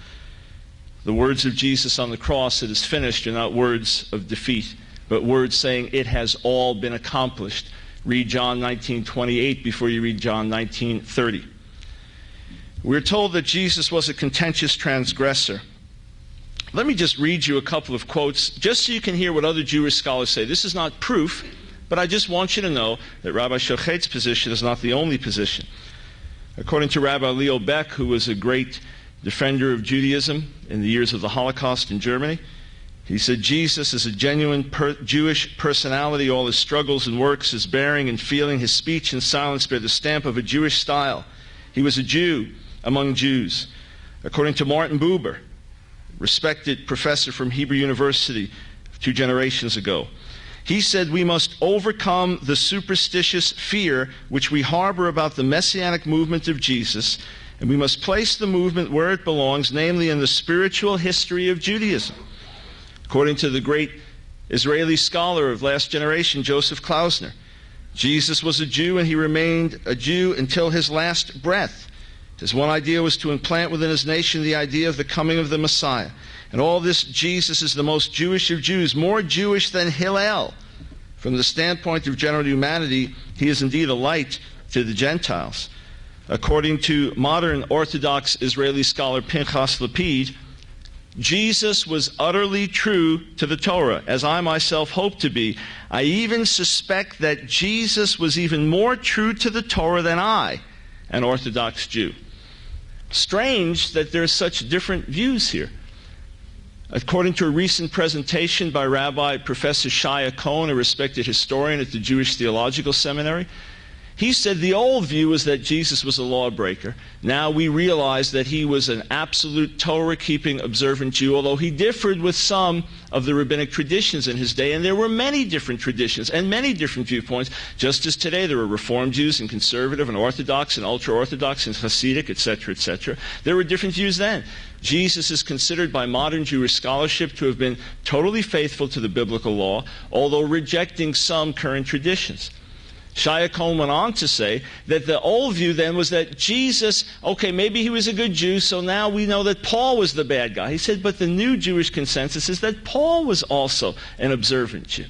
The words of Jesus on the cross, "It is finished," are not words of defeat, but words saying, "It has all been accomplished." Read John nineteen twenty-eight before you read John nineteen thirty. We're told that Jesus was a contentious transgressor. Let me just read you a couple of quotes, just so you can hear what other Jewish scholars say. This is not proof, but I just want you to know that Rabbi Schochet's position is not the only position. According to Rabbi Leo Beck, who was a great defender of Judaism in the years of the Holocaust in Germany, he said, "Jesus is a genuine per Jewish personality. All his struggles and works, his bearing and feeling, his speech and silence bear the stamp of a Jewish style. He was a Jew among Jews." According to Martin Buber, respected professor from Hebrew University two generations ago, He said we must overcome the superstitious fear which we harbor about the messianic movement of Jesus, and we must place the movement where it belongs, namely in the spiritual history of Judaism. According to the great Israeli scholar of last generation, Joseph Klausner, Jesus was a Jew and he remained a Jew until his last breath. His one idea was to implant within his nation the idea of the coming of the Messiah. And all this, Jesus is the most Jewish of Jews, more Jewish than Hillel. From the standpoint of general humanity, he is indeed a light to the Gentiles. According to modern Orthodox Israeli scholar Pinchas Lapid, Jesus was utterly true to the Torah, as I myself hope to be. I even suspect that Jesus was even more true to the Torah than I, an Orthodox Jew. Strange that there are such different views here. According to a recent presentation by Rabbi Professor Shaya Cohen, a respected historian at the Jewish Theological Seminary, he said the old view was that Jesus was a lawbreaker. Now we realize that he was an absolute Torah-keeping, observant Jew, although he differed with some of the rabbinic traditions in his day, and there were many different traditions and many different viewpoints, just as today there are Reform Jews and Conservative and Orthodox and Ultra-Orthodox and Hasidic, et cetera, et cetera. There were different views then. Jesus is considered by modern Jewish scholarship to have been totally faithful to the biblical law, although rejecting some current traditions. Shaya Cohen went on to say that the old view then was that Jesus, okay, maybe he was a good Jew, so now we know that Paul was the bad guy. He said, but the new Jewish consensus is that Paul was also an observant Jew.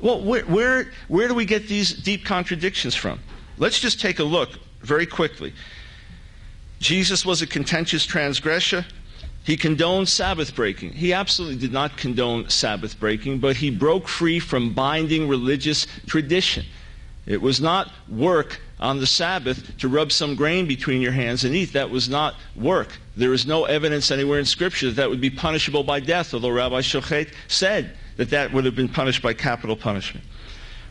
Well, where, where, where do we get these deep contradictions from? Let's just take a look very quickly. Jesus was a contentious transgressor. He condoned Sabbath breaking. He absolutely did not condone Sabbath breaking, but he broke free from binding religious tradition. It was not work on the Sabbath to rub some grain between your hands and eat. That was not work. There is no evidence anywhere in Scripture that that would be punishable by death, although Rabbi Schochet said that that would have been punished by capital punishment.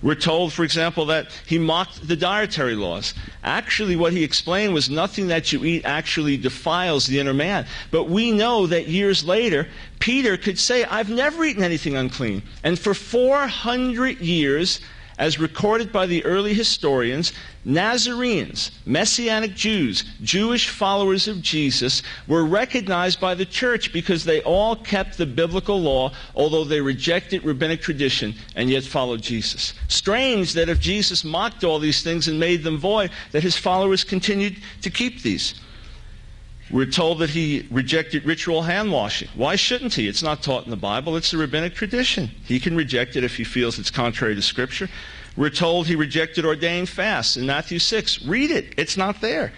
We're told, for example, that he mocked the dietary laws. Actually, what he explained was nothing that you eat actually defiles the inner man. But we know that years later, Peter could say, I've never eaten anything unclean. And for four hundred years, as recorded by the early historians, Nazarenes, Messianic Jews, Jewish followers of Jesus, were recognized by the church because they all kept the biblical law, although they rejected rabbinic tradition and yet followed Jesus. Strange that if Jesus mocked all these things and made them void, that his followers continued to keep these. We're told that he rejected ritual hand washing. Why shouldn't he? It's not taught in the Bible. It's the rabbinic tradition. He can reject it if he feels it's contrary to Scripture. We're told he rejected ordained fasts in Matthew six. Read it. It's not there.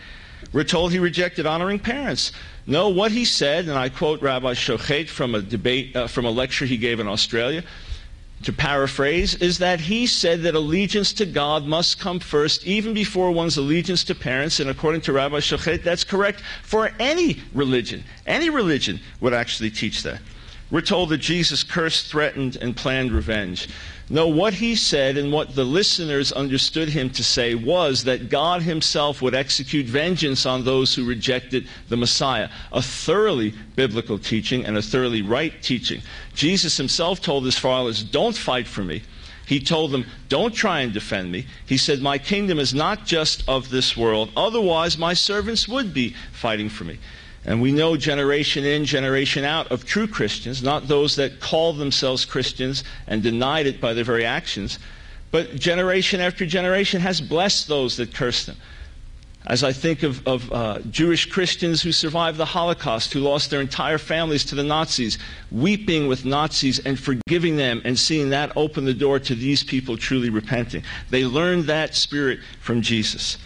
We're told he rejected honoring parents. No, what he said, and I quote Rabbi Schochet from a debate, uh, from a lecture he gave in Australia, to paraphrase, is that he said that allegiance to God must come first, even before one's allegiance to parents, and according to Rabbi Schochet, that's correct for any religion. Any religion would actually teach that. We're told that Jesus cursed, threatened, and planned revenge. No, what he said and what the listeners understood him to say was that God himself would execute vengeance on those who rejected the Messiah. A thoroughly biblical teaching and a thoroughly right teaching. Jesus himself told his followers, don't fight for me. He told them, don't try and defend me. He said, my kingdom is not just of this world. Otherwise, my servants would be fighting for me. And we know generation in, generation out of true Christians, not those that call themselves Christians and denied it by their very actions, but generation after generation has blessed those that curse them. As I think of, of uh, Jewish Christians who survived the Holocaust, who lost their entire families to the Nazis, weeping with Nazis and forgiving them and seeing that open the door to these people truly repenting. They learned that spirit from Jesus.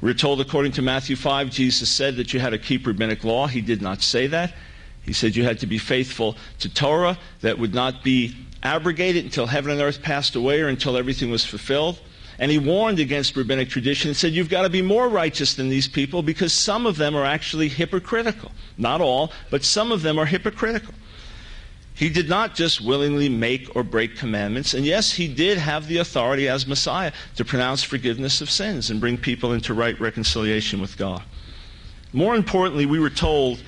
We're told, according to Matthew five, Jesus said that you had to keep rabbinic law. He did not say that. He said you had to be faithful to Torah that would not be abrogated until heaven and earth passed away or until everything was fulfilled. And he warned against rabbinic tradition and said you've got to be more righteous than these people because some of them are actually hypocritical. Not all, but some of them are hypocritical. He did not just willingly make or break commandments. And yes, he did have the authority as Messiah to pronounce forgiveness of sins and bring people into right reconciliation with God. More importantly, we were told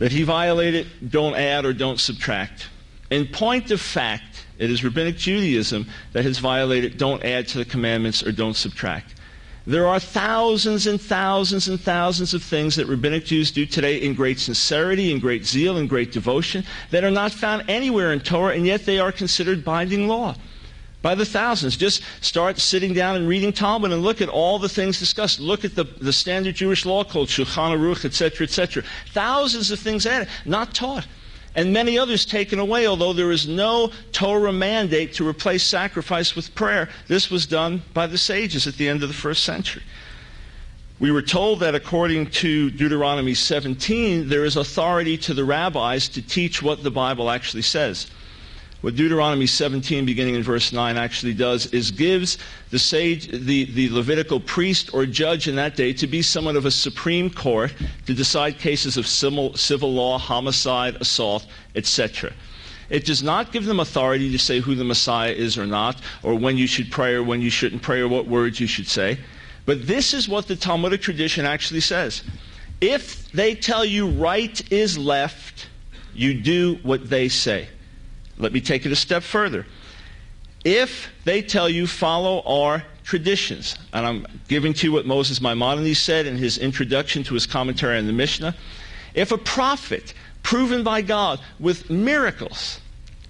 that he violated don't add or don't subtract. In point of fact, it is rabbinic Judaism that has violated don't add to the commandments or don't subtract. There are thousands and thousands and thousands of things that rabbinic Jews do today in great sincerity, in great zeal, in great devotion that are not found anywhere in Torah, and yet they are considered binding law by the thousands. Just start sitting down and reading Talmud and look at all the things discussed. Look at the, the standard Jewish law called Shulchan Aruch, et cetera, et cetera. Thousands of things added, not taught. And many others taken away, although there is no Torah mandate to replace sacrifice with prayer. This was done by the sages at the end of the first century. We were told that according to Deuteronomy seventeen, there is authority to the rabbis to teach what the Bible actually says. What Deuteronomy seventeen, beginning in verse nine, actually does is gives the sage, the, the Levitical priest or judge in that day to be somewhat of a supreme court to decide cases of civil, civil law, homicide, assault, et cetera. It does not give them authority to say who the Messiah is or not, or when you should pray or when you shouldn't pray, or what words you should say. But this is what the Talmudic tradition actually says. If they tell you right is left, you do what they say. Let me take it a step further. If they tell you follow our traditions, and I'm giving to you what Moses Maimonides said in his introduction to his commentary on the Mishnah, if a prophet proven by God with miracles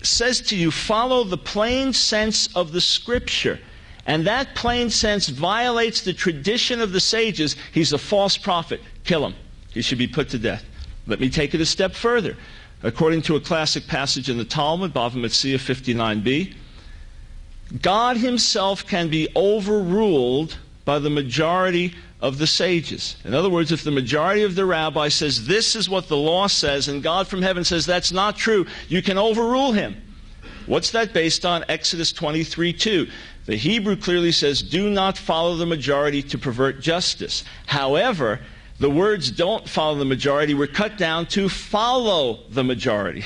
says to you follow the plain sense of the scripture, and that plain sense violates the tradition of the sages, he's a false prophet. Kill him. He should be put to death. Let me take it a step further. According to a classic passage in the Talmud, Bava Metzia fifty-nine b, God himself can be overruled by the majority of the sages. In other words, if the majority of the rabbi says this is what the law says, and God from heaven says that's not true, you can overrule him. What's that based on? Exodus twenty-three two. The Hebrew clearly says, do not follow the majority to pervert justice. However, the words don't follow the majority were cut down to follow the majority.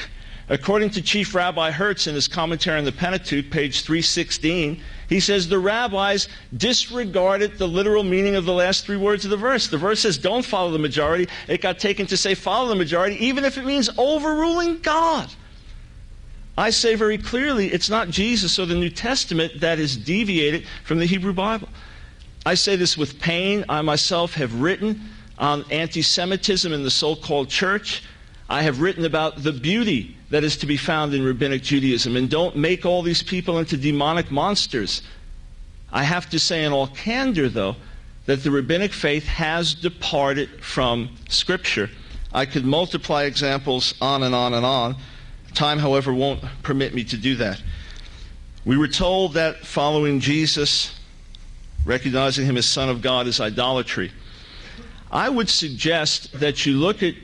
According to Chief Rabbi Hertz in his commentary on the Pentateuch, page three sixteen, he says the rabbis disregarded the literal meaning of the last three words of the verse. The verse says don't follow the majority. It got taken to say follow the majority, even if it means overruling God. I say very clearly it's not Jesus or the New Testament that is deviated from the Hebrew Bible. I say this with pain. I myself have written on anti-Semitism in the so-called church. I have written about the beauty that is to be found in rabbinic Judaism, and don't make all these people into demonic monsters. I have to say in all candor, though, that the rabbinic faith has departed from Scripture. I could multiply examples on and on and on. Time, however, won't permit me to do that. We were told that following Jesus, recognizing him as Son of God, is idolatry. I would suggest that you look at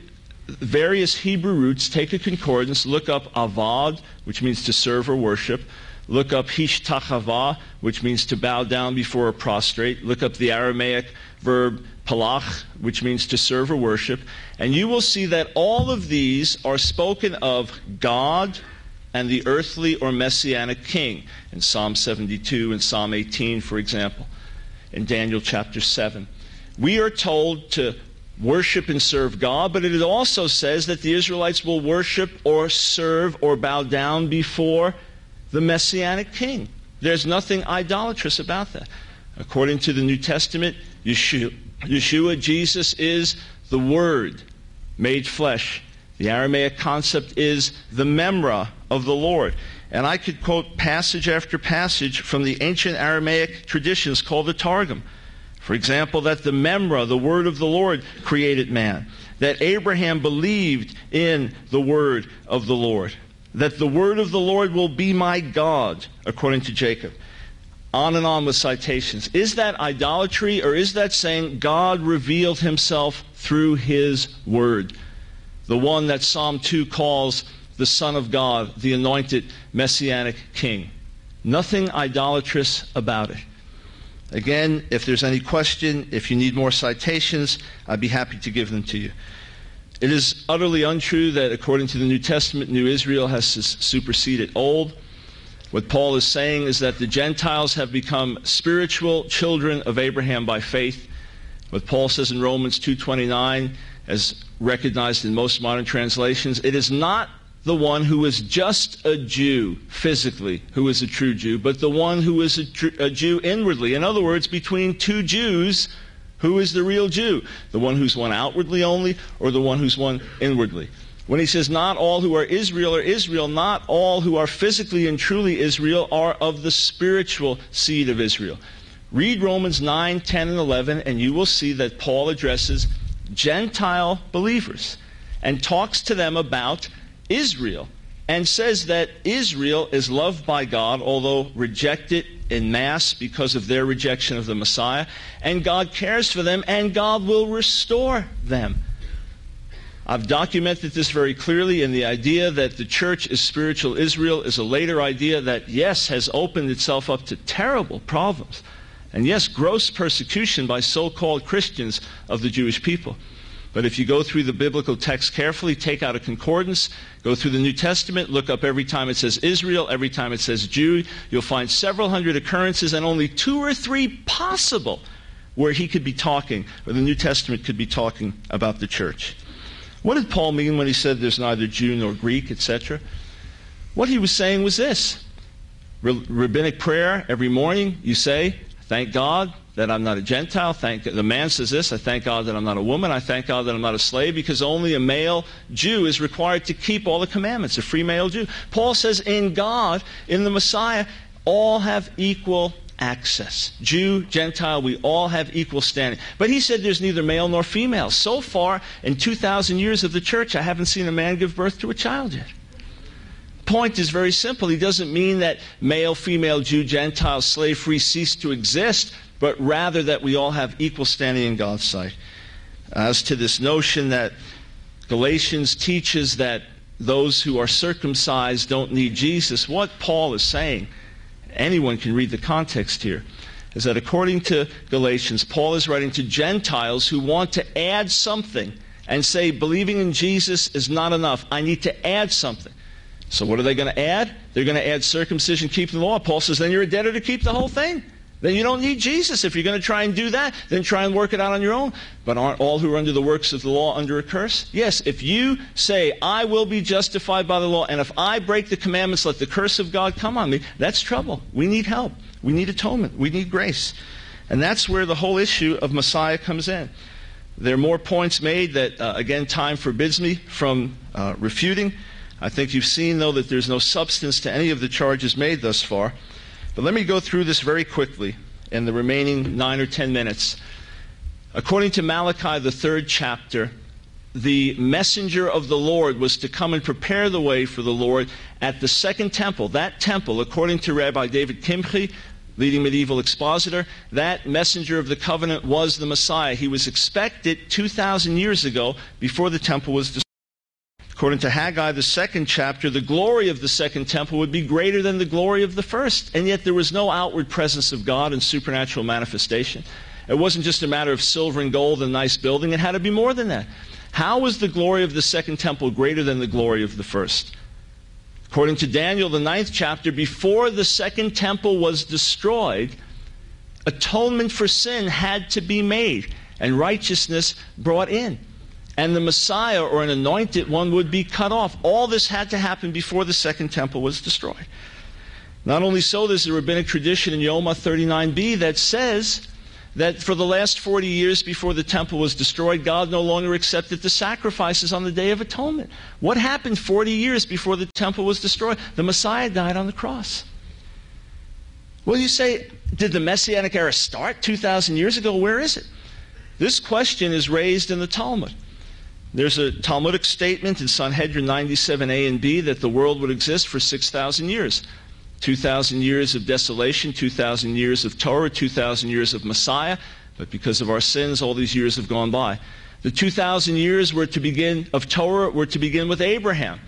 various Hebrew roots, take a concordance, look up avad, which means to serve or worship, look up hishtachava, which means to bow down before or prostrate, look up the Aramaic verb palach, which means to serve or worship, and you will see that all of these are spoken of God and the earthly or messianic king, in Psalm seventy-two and Psalm eighteen, for example, in Daniel chapter seven. We are told to worship and serve God, but it also says that the Israelites will worship or serve or bow down before the Messianic King. There's nothing idolatrous about that. According to the New Testament, Yeshua, Yeshua Jesus, is the Word made flesh. The Aramaic concept is the memra of the Lord. And I could quote passage after passage from the ancient Aramaic traditions called the Targum. For example, that the Memra, the word of the Lord, created man. That Abraham believed in the word of the Lord. That the word of the Lord will be my God, according to Jacob. On and on with citations. Is that idolatry, or is that saying God revealed himself through his word? The one that Psalm two calls the Son of God, the anointed Messianic King. Nothing idolatrous about it. Again, if there's any question, if you need more citations, I'd be happy to give them to you. It is utterly untrue that according to the New Testament, New Israel has superseded Old. What Paul is saying is that the Gentiles have become spiritual children of Abraham by faith. What Paul says in Romans two twenty-nine, as recognized in most modern translations, it is not the one who is just a Jew physically, who is a true Jew, but the one who is a, tr- a Jew inwardly. In other words, between two Jews, who is the real Jew? The one who's one outwardly only, or the one who's one inwardly? When he says, not all who are Israel are Israel, not all who are physically and truly Israel are of the spiritual seed of Israel. Read Romans nine, ten, and eleven, and you will see that Paul addresses Gentile believers and talks to them about Israel and says that Israel is loved by God, although rejected in mass because of their rejection of the Messiah, and God cares for them, and God will restore them. I've documented this very clearly, and the idea that the church is spiritual Israel is a later idea that, yes, has opened itself up to terrible problems. And yes, gross persecution by so-called Christians of the Jewish people. But if you go through the biblical text carefully, take out a concordance, go through the New Testament, look up every time it says Israel, every time it says Jew, you'll find several hundred occurrences and only two or three possible where he could be talking, or the New Testament could be talking about the church. What did Paul mean when he said there's neither Jew nor Greek, et cetera? What he was saying was this. Re- rabbinic prayer every morning, you say, thank God that I'm not a Gentile. Thank God. The man says this, I thank God that I'm not a woman. I thank God that I'm not a slave, because only a male Jew is required to keep all the commandments, a free male Jew. Paul says in God, in the Messiah, all have equal access. Jew, Gentile, we all have equal standing. But he said there's neither male nor female. So far, in two thousand years of the church, I haven't seen a man give birth to a child yet. The point is very simple. He doesn't mean that male, female, Jew, Gentile, slave, free cease to exist, but rather that we all have equal standing in God's sight. As to this notion that Galatians teaches that those who are circumcised don't need Jesus, what Paul is saying, anyone can read the context here, is that according to Galatians, Paul is writing to Gentiles who want to add something and say, believing in Jesus is not enough. I need to add something. So what are they going to add? They're going to add circumcision, keep the law. Paul says, then you're a debtor to keep the whole thing. Then you don't need Jesus. If you're going to try and do that, then try and work it out on your own. But aren't all who are under the works of the law under a curse? Yes, if you say, I will be justified by the law, and if I break the commandments, let the curse of God come on me, that's trouble. We need help. We need atonement. We need grace. And that's where the whole issue of Messiah comes in. There are more points made that, uh, again, time forbids me from uh, refuting. I think you've seen, though, that there's no substance to any of the charges made thus far. But let me go through this very quickly in the remaining nine or ten minutes. According to Malachi, the third chapter, the messenger of the Lord was to come and prepare the way for the Lord at the second temple. That temple, according to Rabbi David Kimchi, leading medieval expositor, that messenger of the covenant was the Messiah. He was expected two thousand years ago before the temple was destroyed. According to Haggai, the second chapter, the glory of the second temple would be greater than the glory of the first. And yet there was no outward presence of God and supernatural manifestation. It wasn't just a matter of silver and gold and nice building. It had to be more than that. How was the glory of the second temple greater than the glory of the first? According to Daniel, the ninth chapter, before the second temple was destroyed, atonement for sin had to be made and righteousness brought in. And the Messiah, or an anointed one, would be cut off. All this had to happen before the second temple was destroyed. Not only so, there's a rabbinic tradition in Yoma thirty-nine b that says that for the last forty years before the temple was destroyed, God no longer accepted the sacrifices on the Day of Atonement. What happened forty years before the temple was destroyed? The Messiah died on the cross. Well, you say, did the Messianic era start two thousand years ago? Where is it? This question is raised in the Talmud. There's a Talmudic statement in Sanhedrin ninety-seven a and b that the world would exist for six thousand years. two thousand years of desolation, two thousand years of Torah, two thousand years of Messiah. But because of our sins, all these years have gone by. The two thousand years were to begin of Torah were to begin with Abraham.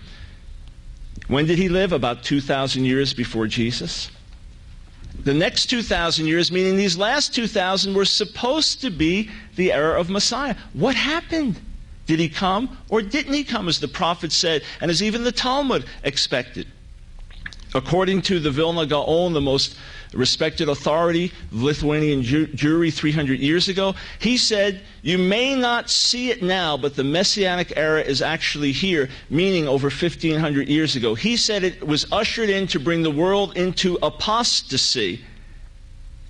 When did he live? About two thousand years before Jesus. The next two thousand years, meaning these last two thousand, were supposed to be the era of Messiah. What happened? Did he come or didn't he come, as the prophet said, and as even the Talmud expected? According to the Vilna Gaon, the most respected authority of Lithuanian Jew Jewry three hundred years ago, he said, you may not see it now, but the Messianic era is actually here, meaning over fifteen hundred years ago. He said it was ushered in to bring the world into apostasy.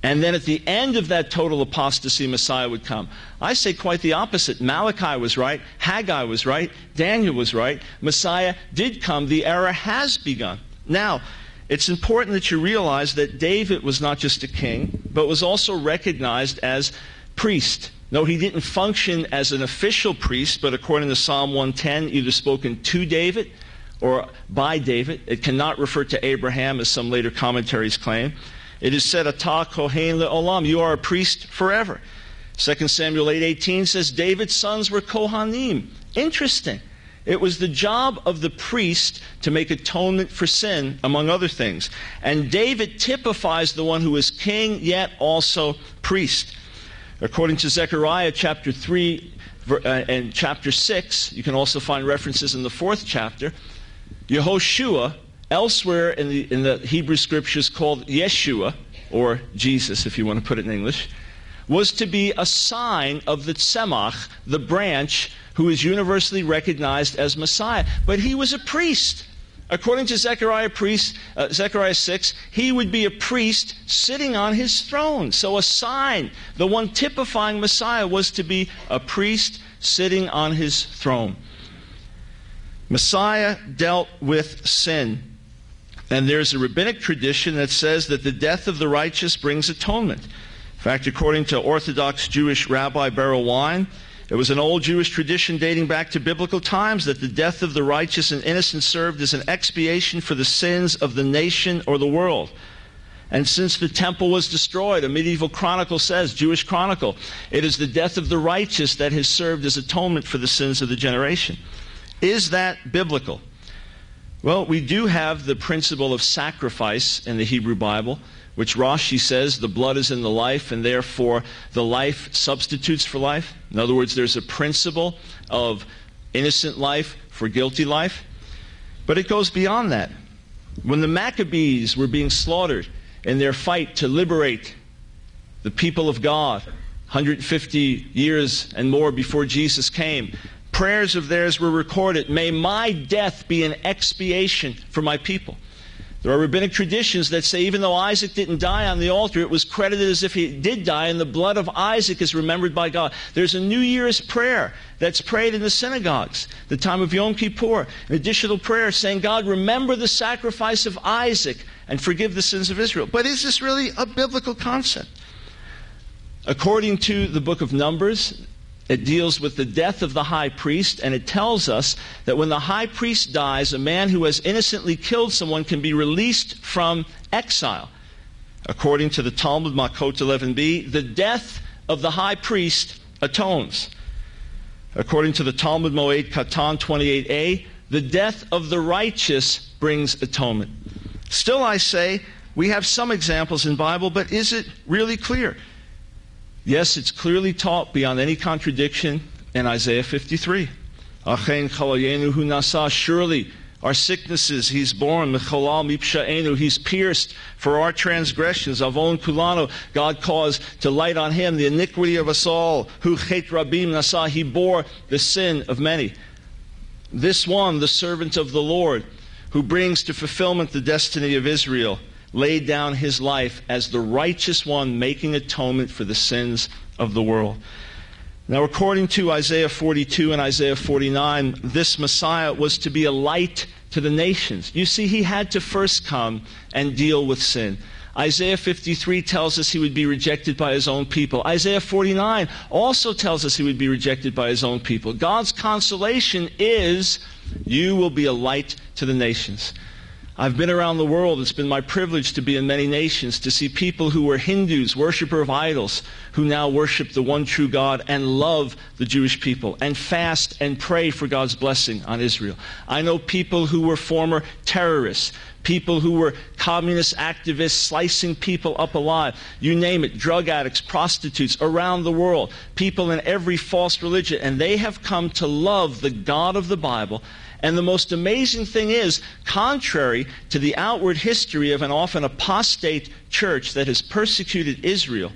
And then at the end of that total apostasy, Messiah would come. I say quite the opposite. Malachi was right. Haggai was right. Daniel was right. Messiah did come. The era has begun. Now, it's important that you realize that David was not just a king, but was also recognized as priest. No, he didn't function as an official priest, but according to Psalm one ten, either spoken to David or by David. It cannot refer to Abraham, as some later commentaries claim. It is said, Atah Kohen Le'olam, you are a priest forever. Second Samuel eight eighteen says, David's sons were Kohanim. Interesting. It was the job of the priest to make atonement for sin, among other things. And David typifies the one who is king, yet also priest. According to Zechariah chapter three and chapter six, you can also find references in the fourth chapter, Yehoshua, elsewhere in the, in the Hebrew scriptures called Yeshua, or Jesus, if you want to put it in English, was to be a sign of the Tzemach, the branch, who is universally recognized as Messiah. But he was a priest. According to Zechariah, priest, uh, Zechariah six, he would be a priest sitting on his throne. So a sign, the one typifying Messiah, was to be a priest sitting on his throne. Messiah dealt with sin. And there's a rabbinic tradition that says that the death of the righteous brings atonement. In fact, according to Orthodox Jewish Rabbi Beryl Wine, it was an old Jewish tradition dating back to biblical times that the death of the righteous and innocent served as an expiation for the sins of the nation or the world. And since the temple was destroyed, a medieval chronicle says, Jewish chronicle, it is the death of the righteous that has served as atonement for the sins of the generation. Is that biblical? Well, we do have the principle of sacrifice in the Hebrew Bible, which Rashi says the blood is in the life, and therefore the life substitutes for life. In other words, there's a principle of innocent life for guilty life. But it goes beyond that. When the Maccabees were being slaughtered in their fight to liberate the people of God, one hundred fifty years and more before Jesus came, prayers of theirs were recorded. May my death be an expiation for my people. There are rabbinic traditions that say even though Isaac didn't die on the altar, it was credited as if he did die, and the blood of Isaac is remembered by God. There's a New Year's prayer that's prayed in the synagogues, the time of Yom Kippur, an additional prayer saying, God, remember the sacrifice of Isaac and forgive the sins of Israel. But is this really a biblical concept? According to the book of Numbers, it deals with the death of the high priest, and it tells us that when the high priest dies, a man who has innocently killed someone can be released from exile. According to the Talmud, Makot eleven b, the death of the high priest atones. According to the Talmud, Moed Katan twenty-eight a, the death of the righteous brings atonement. Still, I say, we have some examples in the Bible, but is it really clear? Yes, it's clearly taught beyond any contradiction in Isaiah fifty-three. Surely our sicknesses he's borne, he's pierced for our transgressions. God caused to light on him the iniquity of us all. He bore the sin of many. This one, the servant of the Lord, who brings to fulfillment the destiny of Israel, laid down his life as the righteous one, making atonement for the sins of the world. Now, according to Isaiah forty-two and Isaiah forty-nine, this Messiah was to be a light to the nations. You see, he had to first come and deal with sin. Isaiah fifty-three tells us he would be rejected by his own people. Isaiah forty-nine also tells us he would be rejected by his own people. God's consolation is, you will be a light to the nations. I've been around the world. It's been my privilege to be in many nations, to see people who were Hindus, worshiper of idols, who now worship the one true God and love the Jewish people and fast and pray for God's blessing on Israel. I know people who were former terrorists, people who were communist activists slicing people up alive, you name it, drug addicts, prostitutes around the world, people in every false religion, and they have come to love the God of the Bible. And the most amazing thing is, contrary to the outward history of an often apostate church that has persecuted Israel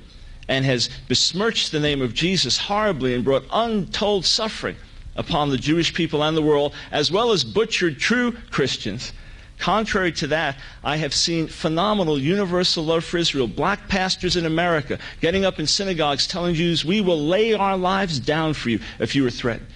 and has besmirched the name of Jesus horribly and brought untold suffering upon the Jewish people and the world, as well as butchered true Christians. Contrary to that, I have seen phenomenal universal love for Israel. Black pastors in America getting up in synagogues telling Jews, we will lay our lives down for you if you are threatened.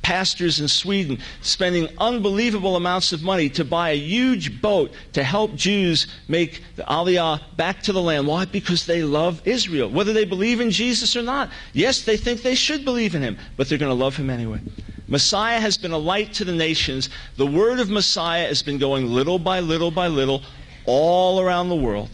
Pastors in Sweden spending unbelievable amounts of money to buy a huge boat to help Jews make the Aliyah back to the land. Why? Because they love Israel. Whether they believe in Jesus or not. Yes, they think they should believe in him, but they're going to love him anyway. Messiah has been a light to the nations. The word of Messiah has been going little by little by little all around the world.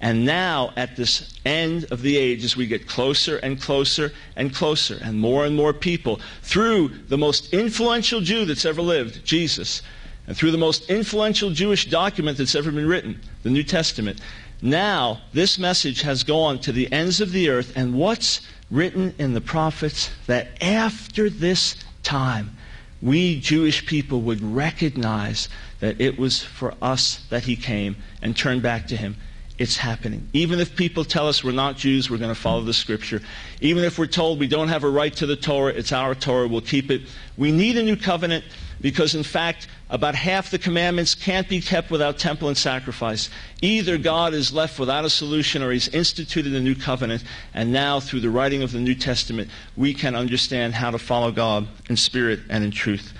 And now, at this end of the age, as we get closer and closer and closer, and more and more people, through the most influential Jew that's ever lived, Jesus, and through the most influential Jewish document that's ever been written, the New Testament, now this message has gone to the ends of the earth, and what's written in the prophets? That after this time, we Jewish people would recognize that it was for us that he came and turn back to him. It's happening. Even if people tell us we're not Jews, we're going to follow the Scripture. Even if we're told we don't have a right to the Torah, it's our Torah, we'll keep it. We need a new covenant because, in fact, about half the commandments can't be kept without temple and sacrifice. Either God is left without a solution or he's instituted a new covenant. And now, through the writing of the New Testament, we can understand how to follow God in spirit and in truth.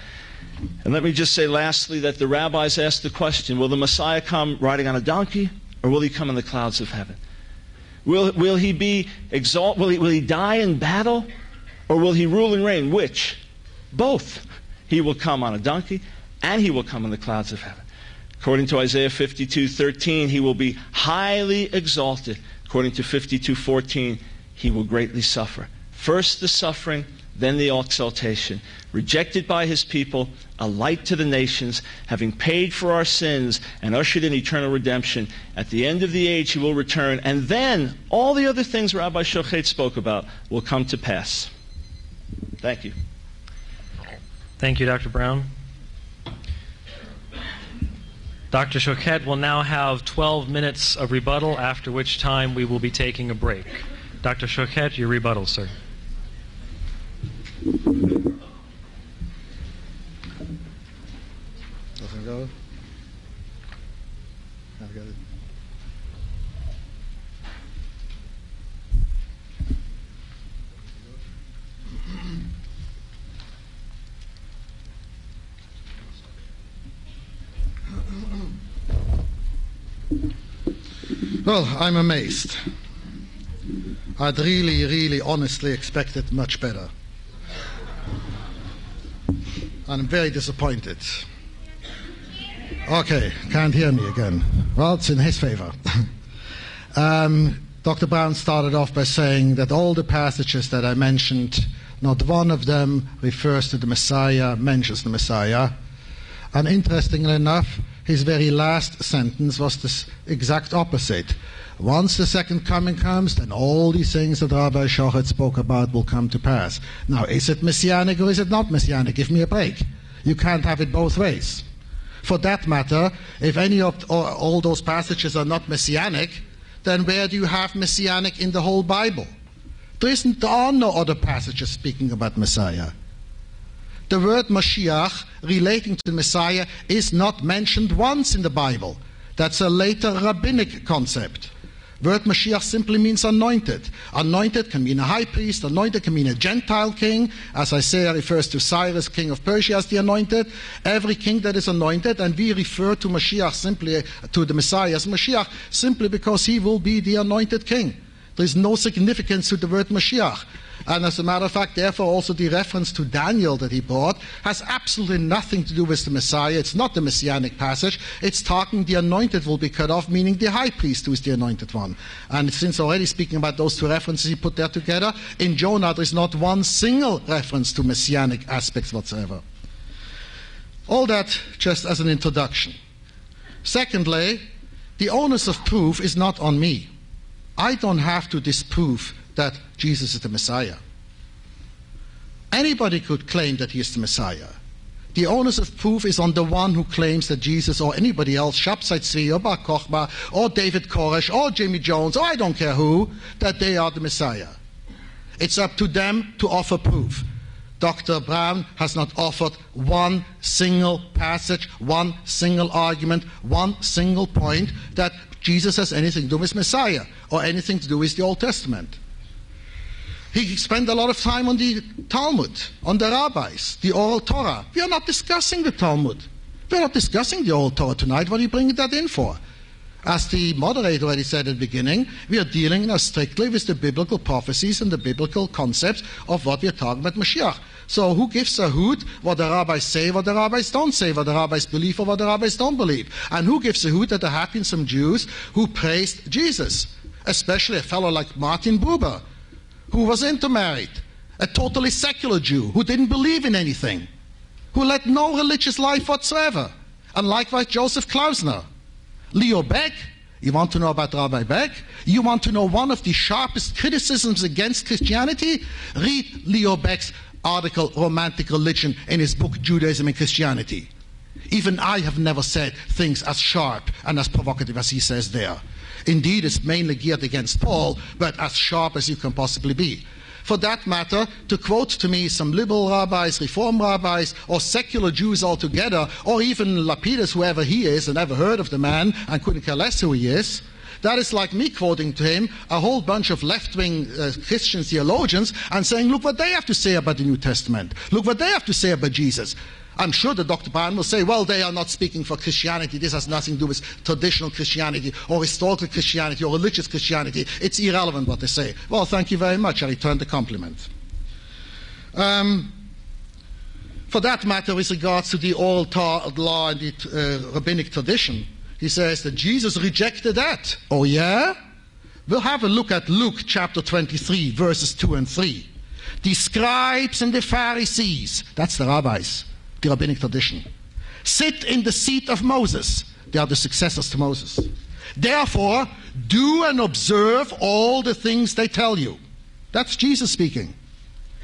And let me just say, lastly, that the rabbis asked the question, will the Messiah come riding on a donkey? Or will he come in the clouds of heaven? Will, will he be exalted? Will he, will he die in battle? Or will he rule and reign? Which? Both. He will come on a donkey, and he will come in the clouds of heaven. According to Isaiah fifty-two thirteen, he will be highly exalted. According to fifty-two fourteen, he will greatly suffer. First the suffering, then the exaltation. Rejected by his people, a light to the nations, having paid for our sins and ushered in eternal redemption. At the end of the age, he will return, and then all the other things Rabbi Schochet spoke about will come to pass. Thank you. Thank you, Doctor Brown. Doctor Schochet will now have twelve minutes of rebuttal, after which time we will be taking a break. Doctor Schochet, your rebuttal, sir. Well, I'm amazed. I'd really, really honestly expected much better. I'm very disappointed. Okay, can't hear me again. Well, it's in his favor. um, Doctor Brown started off by saying that all the passages that I mentioned, not one of them refers to the Messiah, mentions the Messiah. And interestingly enough, his very last sentence was the exact opposite. Once the second coming comes, then all these things that Rabbi Schochet spoke about will come to pass. Now, is it messianic or is it not messianic? Give me a break. You can't have it both ways. For that matter, if any of or all those passages are not messianic, then where do you have messianic in the whole Bible? There isn't, there are no other passages speaking about Messiah. The word Mashiach, relating to the Messiah, is not mentioned once in the Bible. That's a later rabbinic concept. The word Mashiach simply means anointed. Anointed can mean a high priest, anointed can mean a Gentile king. As Isaiah refers to Cyrus, king of Persia, as the anointed. Every king that is anointed, and we refer to Mashiach simply, to the Messiah as Mashiach, simply because he will be the anointed king. There is no significance to the word Mashiach. And as a matter of fact, therefore, also the reference to Daniel that he brought has absolutely nothing to do with the Messiah. It's not the Messianic passage. It's talking the anointed will be cut off, meaning the high priest who is the anointed one. And since already speaking about those two references he put there together, in Jonah there is not one single reference to Messianic aspects whatsoever. All that just as an introduction. Secondly, the onus of proof is not on me. I don't have to disprove that Jesus is the Messiah. Anybody could claim that he is the Messiah. The onus of proof is on the one who claims that Jesus or anybody else, Shabtai Tzvi or Bar Kochba or David Koresh or Jimmy Jones or I don't care who, that they are the Messiah. It's up to them to offer proof. Doctor Brown has not offered one single passage, one single argument, one single point that Jesus has anything to do with Messiah or anything to do with the Old Testament. He spent a lot of time on the Talmud, on the rabbis, the oral Torah. We are not discussing the Talmud. We are not discussing the oral Torah tonight. What are you bringing that in for? As the moderator already said at the beginning, we are dealing now strictly with the biblical prophecies and the biblical concepts of what we are talking about Mashiach. So who gives a hoot what the rabbis say, what the rabbis don't say, what the rabbis believe or what the rabbis don't believe? And who gives a hoot that there have been some Jews who praised Jesus, especially a fellow like Martin Buber, who was intermarried, a totally secular Jew, who didn't believe in anything, who led no religious life whatsoever. And likewise Joseph Klausner. Leo Beck, you want to know about Rabbi Beck? You want to know one of the sharpest criticisms against Christianity? Read Leo Beck's article, Romantic Religion, in his book, Judaism and Christianity. Even I have never said things as sharp and as provocative as he says there. Indeed, it's mainly geared against Paul, but as sharp as you can possibly be. For that matter, to quote to me some liberal rabbis, reform rabbis, or secular Jews altogether, or even Lapidus, whoever he is, and never heard of the man, and couldn't care less who he is, that is like me quoting to him a whole bunch of left-wing uh, Christian theologians and saying, look what they have to say about the New Testament. Look what they have to say about Jesus. I'm sure that Doctor Brown will say, well, they are not speaking for Christianity. This has nothing to do with traditional Christianity or historical Christianity or religious Christianity. It's irrelevant what they say. Well, thank you very much. I return the compliment. Um, for that matter, with regards to the oral law and the uh, rabbinic tradition, he says that Jesus rejected that. Oh, yeah? We'll have a look at Luke chapter twenty-three, verses two and three. The scribes and the Pharisees, that's the rabbis, the rabbinic tradition, sit in the seat of Moses. They are the successors to Moses. Therefore, do and observe all the things they tell you. That's Jesus speaking.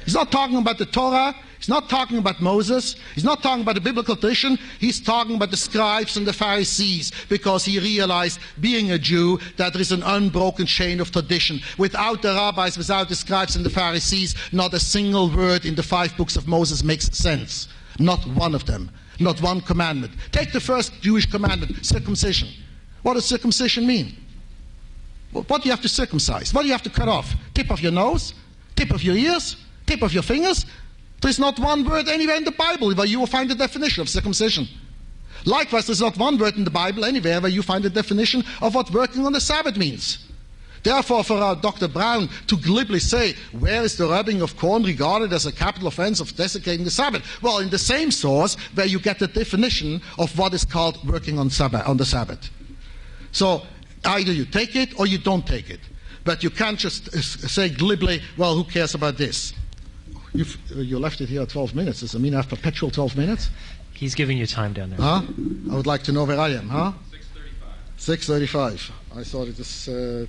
He's not talking about the Torah. He's not talking about Moses. He's not talking about the biblical tradition. He's talking about the scribes and the Pharisees, because he realized, being a Jew, that there is an unbroken chain of tradition. Without the rabbis, without the scribes and the Pharisees, not a single word in the five books of Moses makes sense. Not one of them. Not one commandment. Take the first Jewish commandment, circumcision. What does circumcision mean? What do you have to circumcise? What do you have to cut off? Tip of your nose? Tip of your ears? Tip of your fingers? There's not one word anywhere in the Bible where you will find the definition of circumcision. Likewise, there's not one word in the Bible anywhere where you find the definition of what working on the Sabbath means. Therefore, for our Doctor Brown to glibly say, where is the rubbing of corn regarded as a capital offense of desecrating the Sabbath? Well, in the same source where you get the definition of what is called working on, Sabbath, on the Sabbath. So either you take it or you don't take it. But you can't just say glibly, well, who cares about this? You've, you left it here at twelve minutes. Does it mean I have perpetual twelve minutes? He's giving you time down there. Huh? I would like to know where I am, huh? six thirty-five. I thought it was uh,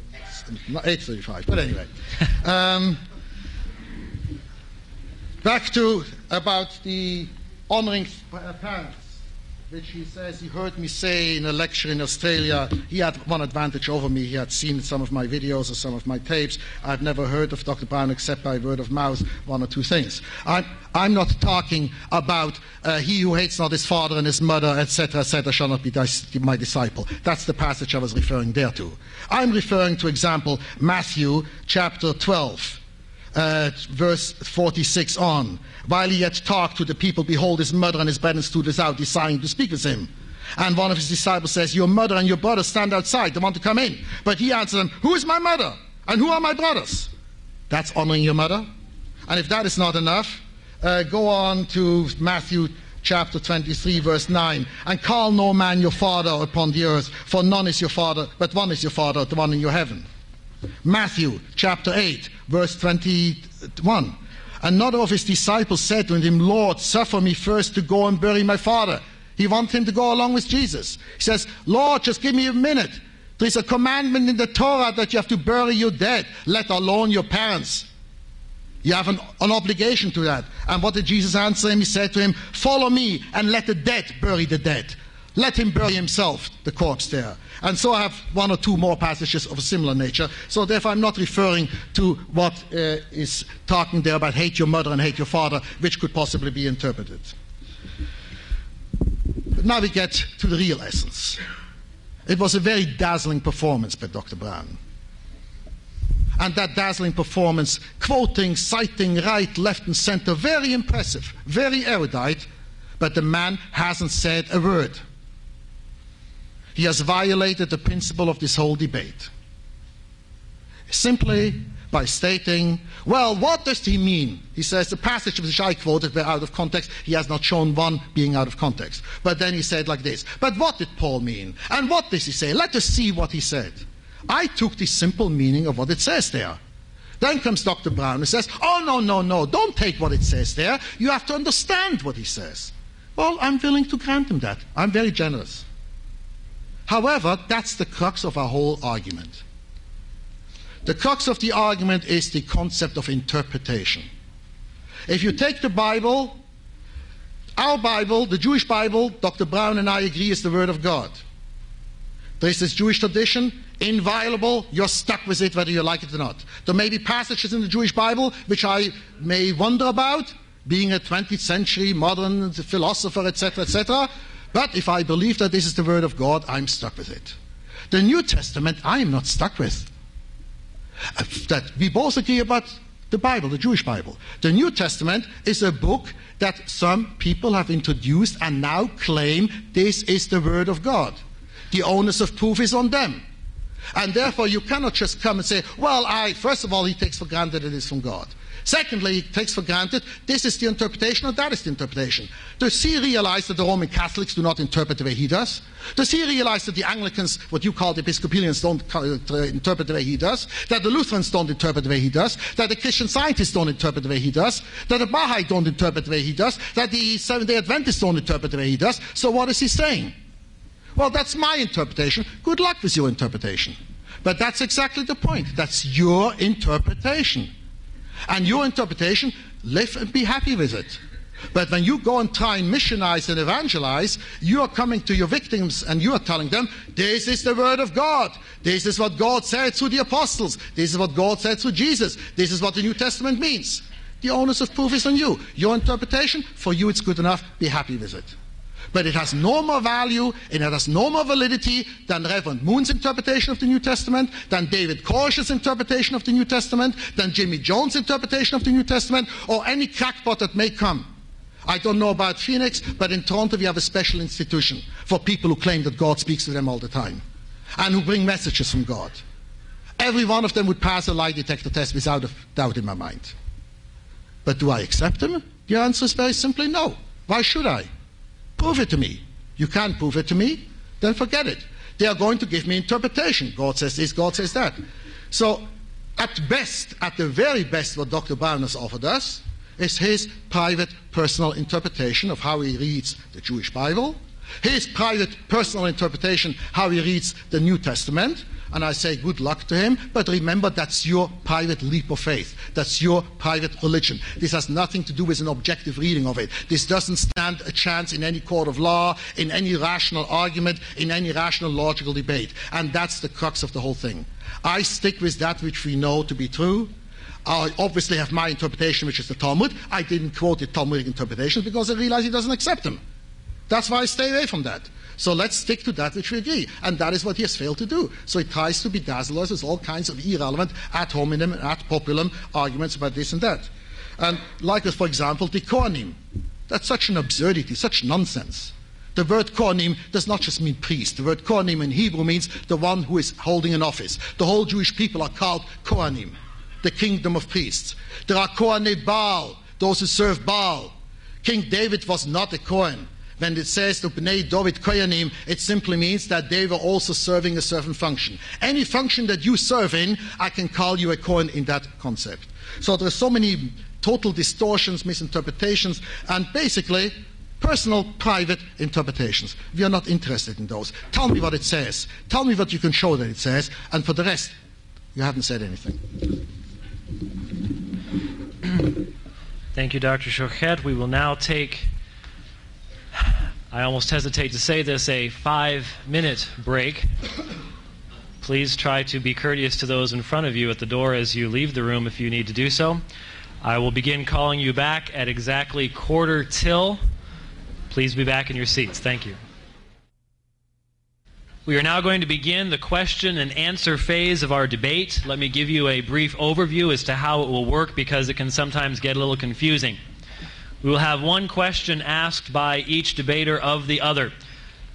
eight thirty-five, but anyway. um, back to about the honoring parents, which he says he heard me say in a lecture in Australia. He had one advantage over me. He had seen some of my videos or some of my tapes. I've never heard of Doctor Brown except by word of mouth, one or two things. I'm, I'm not talking about uh, he who hates not his father and his mother, et cetera, et cetera, shall not be my disciple. That's the passage I was referring there to. I'm referring to, example, Matthew chapter twelve. Uh, verse forty-six on. While he yet talked to the people, behold, his mother and his brethren stood without, desiring to speak with him. And one of his disciples says, your mother and your brother stand outside, they want to come in. But he answered them, who is my mother? And who are my brothers? That's honoring your mother. And if that is not enough, uh, go on to Matthew chapter twenty-three, verse nine. And call no man your father upon the earth, for none is your father, but one is your father, the one in your heaven. Matthew chapter eight, verse twenty-one. Another of his disciples said to him, Lord, suffer me first to go and bury my father. He wanted him to go along with Jesus. He says, Lord, just give me a minute. There is a commandment in the Torah that you have to bury your dead, let alone your parents. You have an, an obligation to that. And what did Jesus answer him? He said to him, follow me and let the dead bury the dead. Let him bury himself, the corpse there. And so I have one or two more passages of a similar nature. So therefore I'm not referring to what uh, is talking there about hate your mother and hate your father, which could possibly be interpreted. But now we get to the real essence. It was a very dazzling performance by Doctor Brown. And that dazzling performance, quoting, citing, right, left and center, very impressive, very erudite, but the man hasn't said a word. He has violated the principle of this whole debate. Simply by stating, well, what does he mean? He says the passages which I quoted were out of context. He has not shown one being out of context. But then he said like this, but what did Paul mean? And what does he say? Let us see what he said. I took the simple meaning of what it says there. Then comes Doctor Brown and says, oh, no, no, no, don't take what it says there. You have to understand what he says. Well, I'm willing to grant him that. I'm very generous. However, that's the crux of our whole argument. The crux of the argument is the concept of interpretation. If you take the Bible, our Bible, the Jewish Bible, Doctor Brown and I agree is the Word of God. There is this Jewish tradition, inviolable, you're stuck with it whether you like it or not. There may be passages in the Jewish Bible which I may wonder about, being a twentieth century modern philosopher, et cetera, et cetera. But if I believe that this is the Word of God, I'm stuck with it. The New Testament, I'm not stuck with. That we both agree about the Bible, the Jewish Bible. The New Testament is a book that some people have introduced and now claim this is the Word of God. The onus of proof is on them. And therefore you cannot just come and say, well, I, first of all, he takes for granted it is from God. Secondly, he takes for granted this is the interpretation or that is the interpretation. Does he realize that the Roman Catholics do not interpret the way he does? Does he realize that the Anglicans, what you call the Episcopalians, don't interpret the way he does? That the Lutherans don't interpret the way he does? That the Christian Scientists don't interpret the way he does? That the Baha'i don't interpret the way he does? That the Seventh-day Adventists don't interpret the way he does? So what is he saying? Well, that's my interpretation. Good luck with your interpretation. But that's exactly the point. That's your interpretation. And your interpretation, live and be happy with it. But when you go and try and missionize and evangelize, you are coming to your victims and you are telling them, this is the Word of God. This is what God said through the apostles. This is what God said through Jesus. This is what the New Testament means. The onus of proof is on you. Your interpretation, for you it's good enough. Be happy with it. But it has no more value, and it has no more validity than Reverend Moon's interpretation of the New Testament, than David Korsh's interpretation of the New Testament, than Jimmy Jones' interpretation of the New Testament, or any crackpot that may come. I don't know about Phoenix, but in Toronto we have a special institution for people who claim that God speaks to them all the time, and who bring messages from God. Every one of them would pass a lie detector test without a doubt in my mind. But do I accept them? The answer is very simply no. Why should I? Prove it to me. You can't prove it to me, then forget it. They are going to give me interpretation. God says this, God says that. So at best, at the very best, what Doctor Brown has offered us is his private personal interpretation of how he reads the Jewish Bible, his private personal interpretation how he reads the New Testament, and I say good luck to him, but remember that's your private leap of faith. That's your private religion. This has nothing to do with an objective reading of it. This doesn't stand a chance in any court of law, in any rational argument, in any rational logical debate. And that's the crux of the whole thing. I stick with that which we know to be true. I obviously have my interpretation, which is the Talmud. I didn't quote the Talmudic interpretations because I realized he doesn't accept them. That's why I stay away from that. So let's stick to that which we agree. And that is what he has failed to do. So he tries to bedazzle us with all kinds of irrelevant ad hominem and ad populum arguments about this and that. And like, for example, the kohanim. That's such an absurdity, such nonsense. The word kohanim does not just mean priest. The word kohanim in Hebrew means the one who is holding an office. The whole Jewish people are called kohanim, the kingdom of priests. There are kohanei Baal, those who serve Baal. King David was not a kohen. When it says to Bnei David Kohanim, it simply means that they were also serving a certain function. Any function that you serve in, I can call you a Kohen in that concept. So there are so many total distortions, misinterpretations, and basically personal, private interpretations. We are not interested in those. Tell me what it says. Tell me what you can show that it says. And for the rest, you haven't said anything. Thank you, Doctor Schochet. We will now take, I almost hesitate to say this, a five-minute break. Please try to be courteous to those in front of you at the door as you leave the room if you need to do so. I will begin calling you back at exactly quarter till. Please be back in your seats. Thank you. We are now going to begin the question and answer phase of our debate. Let me give you a brief overview as to how it will work, because it can sometimes get a little confusing. We will have one question asked by each debater of the other.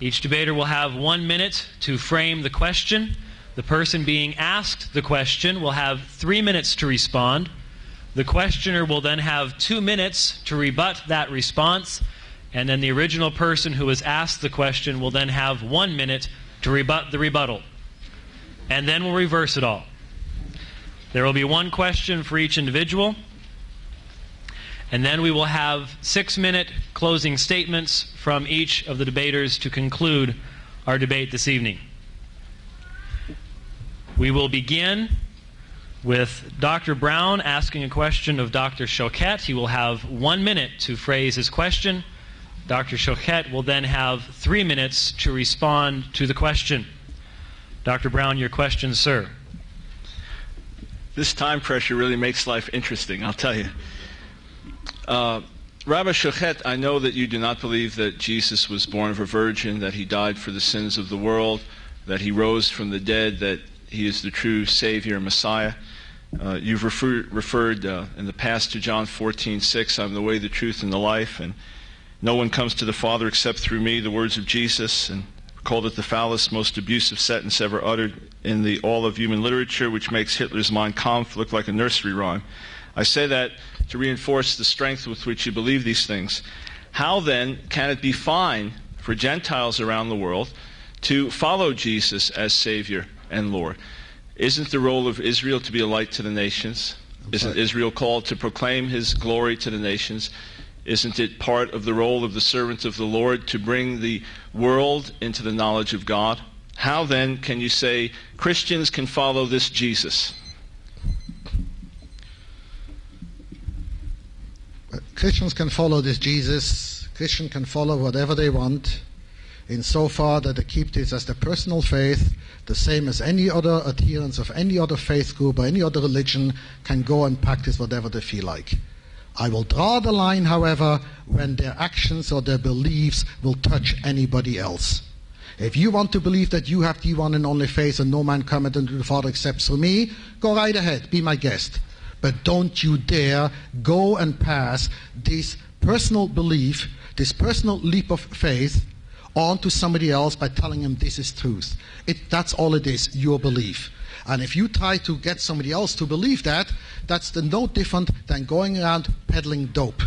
Each debater will have one minute to frame the question. The person being asked the question will have three minutes to respond. The questioner will then have two minutes to rebut that response, and then the original person who was asked the question will then have one minute to rebut the rebuttal. And then we'll reverse it all. There will be one question for each individual, and then we will have six-minute closing statements from each of the debaters to conclude our debate this evening. We will begin with Doctor Brown asking a question of Doctor Schochet. He will have one minute to phrase his question. Doctor Schochet will then have three minutes to respond to the question. Doctor Brown, your question, sir. This time pressure really makes life interesting, I'll tell you. Uh, Rabbi Schochet, I know that you do not believe that Jesus was born of a virgin, that he died for the sins of the world, that he rose from the dead, that he is the true Savior and Messiah. Uh, you've refer referred uh, in the past to John fourteen six, I'm the way, the truth, and the life, and no one comes to the Father except through me, the words of Jesus, and called it the foulest, most abusive sentence ever uttered in the all of human literature, which makes Hitler's Mein Kampf look like a nursery rhyme. I say that to reinforce the strength with which you believe these things. How then can it be fine for Gentiles around the world to follow Jesus as Savior and Lord? Isn't the role of Israel to be a light to the nations? Isn't Israel called to proclaim his glory to the nations? Isn't it part of the role of the servant of the Lord to bring the world into the knowledge of God? How then can you say Christians can follow this Jesus? Christians can follow this Jesus. Christians can follow whatever they want, insofar that they keep this as their personal faith, the same as any other adherents of any other faith group or any other religion can go and practice whatever they feel like. I will draw the line, however, when their actions or their beliefs will touch anybody else. If you want to believe that you have the one and only faith and no man cometh unto the Father except through me, go right ahead, be my guest. But don't you dare go and pass this personal belief, this personal leap of faith, on to somebody else by telling him this is truth. It, that's all it is, your belief. And if you try to get somebody else to believe that, that's the, no different than going around peddling dope.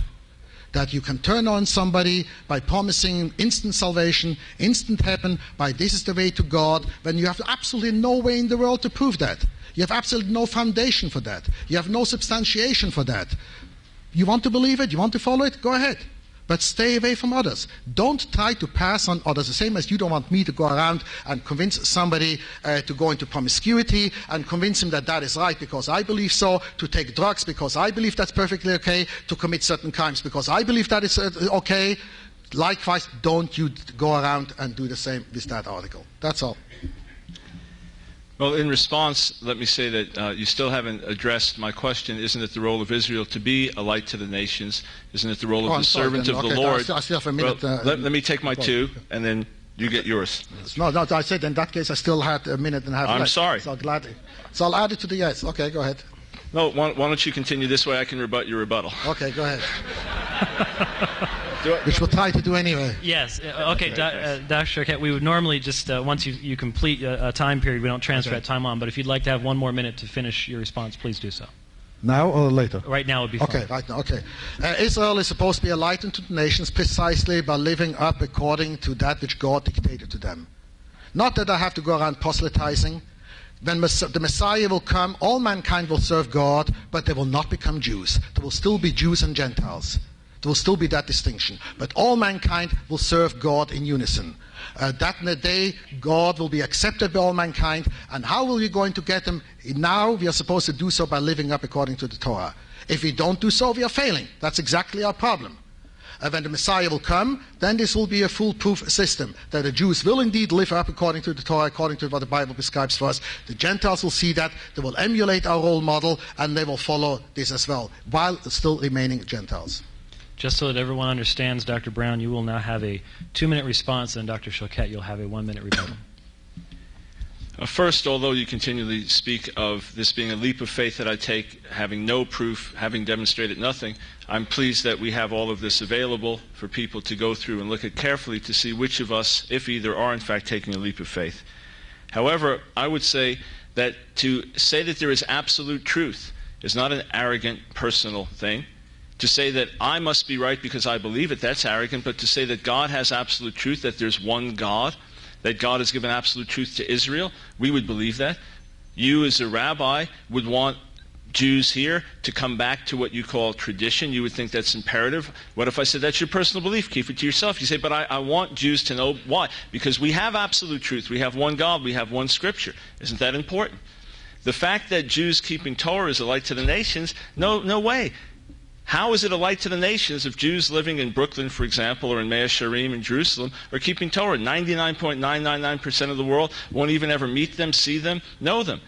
That you can turn on somebody by promising instant salvation, instant heaven, by this is the way to God, when you have absolutely no way in the world to prove that. You have absolutely no foundation for that. You have no substantiation for that. You want to believe it? You want to follow it? Go ahead. But stay away from others. Don't try to pass on others, the same as you don't want me to go around and convince somebody uh, to go into promiscuity and convince him that that is right because I believe so, to take drugs because I believe that's perfectly okay, to commit certain crimes because I believe that is uh, okay. Likewise, don't you go around and do the same with that article. That's all. Well, in response, let me say that uh, you still haven't addressed my question. Isn't it the role of Israel to be a light to the nations? Isn't it the role oh, of I'm the sorry, servant then. of okay, the Lord? I still have a minute. Well, uh, let, let me take my well, two, and then you get yours. No, no, I said in that case I still had a minute and a half. I'm left. sorry. So, glad, so I'll add it to the yes. Okay, go ahead. No, why, why don't you continue this way? I can rebut your rebuttal. Okay, go ahead. Do I, Which we'll try to do anyway. Yes. Uh, okay, do, uh, Doctor Schochet, we would normally just, uh, once you, you complete a, a time period, we don't transfer okay. that time on. But if you'd like to have one more minute to finish your response, please do so. Now or later? Right now would be fine. Okay, right now, okay. Uh, Israel is supposed to be a light unto the nations precisely by living up according to that which God dictated to them. Not that I have to go around proselytizing. When the Messiah will come, all mankind will serve God, but they will not become Jews. There will still be Jews and Gentiles. There will still be that distinction. But all mankind will serve God in unison. Uh, that in the day, God will be accepted by all mankind. And how are we going to get him? Now we are supposed to do so by living up according to the Torah. If you don't do so, we are failing. That's exactly our problem. Uh, when the Messiah will come, then this will be a foolproof system, that the Jews will indeed live up according to the Torah, according to what the Bible prescribes for us. The Gentiles will see that, they will emulate our role model, and they will follow this as well, while still remaining Gentiles. Just so that everyone understands, Doctor Brown, you will now have a two-minute response, and Doctor Schochet, you'll have a one-minute rebuttal. First, although you continually speak of this being a leap of faith that I take, having no proof, having demonstrated nothing, I'm pleased that we have all of this available for people to go through and look at carefully to see which of us, if either, are in fact taking a leap of faith. However, I would say that to say that there is absolute truth is not an arrogant, personal thing. To say that I must be right because I believe it, that's arrogant, but to say that God has absolute truth, that there's one God, that God has given absolute truth to Israel, we would believe that. You as a rabbi would want Jews here to come back to what you call tradition. You would think that's imperative. What if I said that's your personal belief? Keep it to yourself. You say, but I, I want Jews to know why. Because we have absolute truth. We have one God. We have one scripture. Isn't that important? The fact that Jews keeping Torah is a light to the nations, no, no way. How is it a light to the nations if Jews living in Brooklyn, for example, or in Mea Shearim in Jerusalem are keeping Torah? ninety-nine point nine nine nine percent of the world won't even ever meet them, see them, know them.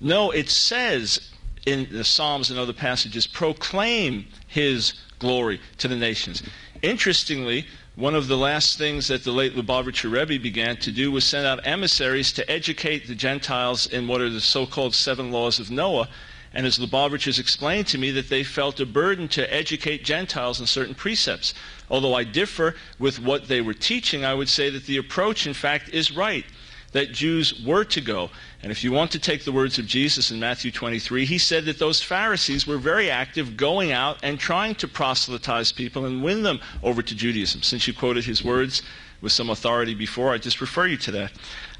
No, it says in the Psalms and other passages, proclaim his glory to the nations. Interestingly, one of the last things that the late Lubavitcher Rebbe began to do was send out emissaries to educate the Gentiles in what are the so-called seven laws of Noah. And as Lubavitchers explained to me, that they felt a burden to educate Gentiles in certain precepts. Although I differ with what they were teaching, I would say that the approach, in fact, is right, that Jews were to go. And if you want to take the words of Jesus in Matthew twenty-three, he said that those Pharisees were very active going out and trying to proselytize people and win them over to Judaism. Since you quoted his words with some authority before, I just refer you to that.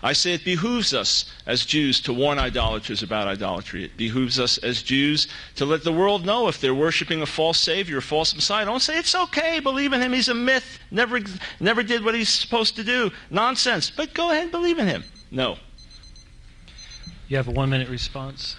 I say it behooves us as Jews to warn idolaters about idolatry. It behooves us as Jews to let the world know if they're worshiping a false savior, a false messiah. Don't say, it's okay, believe in him, he's a myth, never, never did what he's supposed to do. Nonsense, but go ahead and believe in him. No. You have a one-minute response.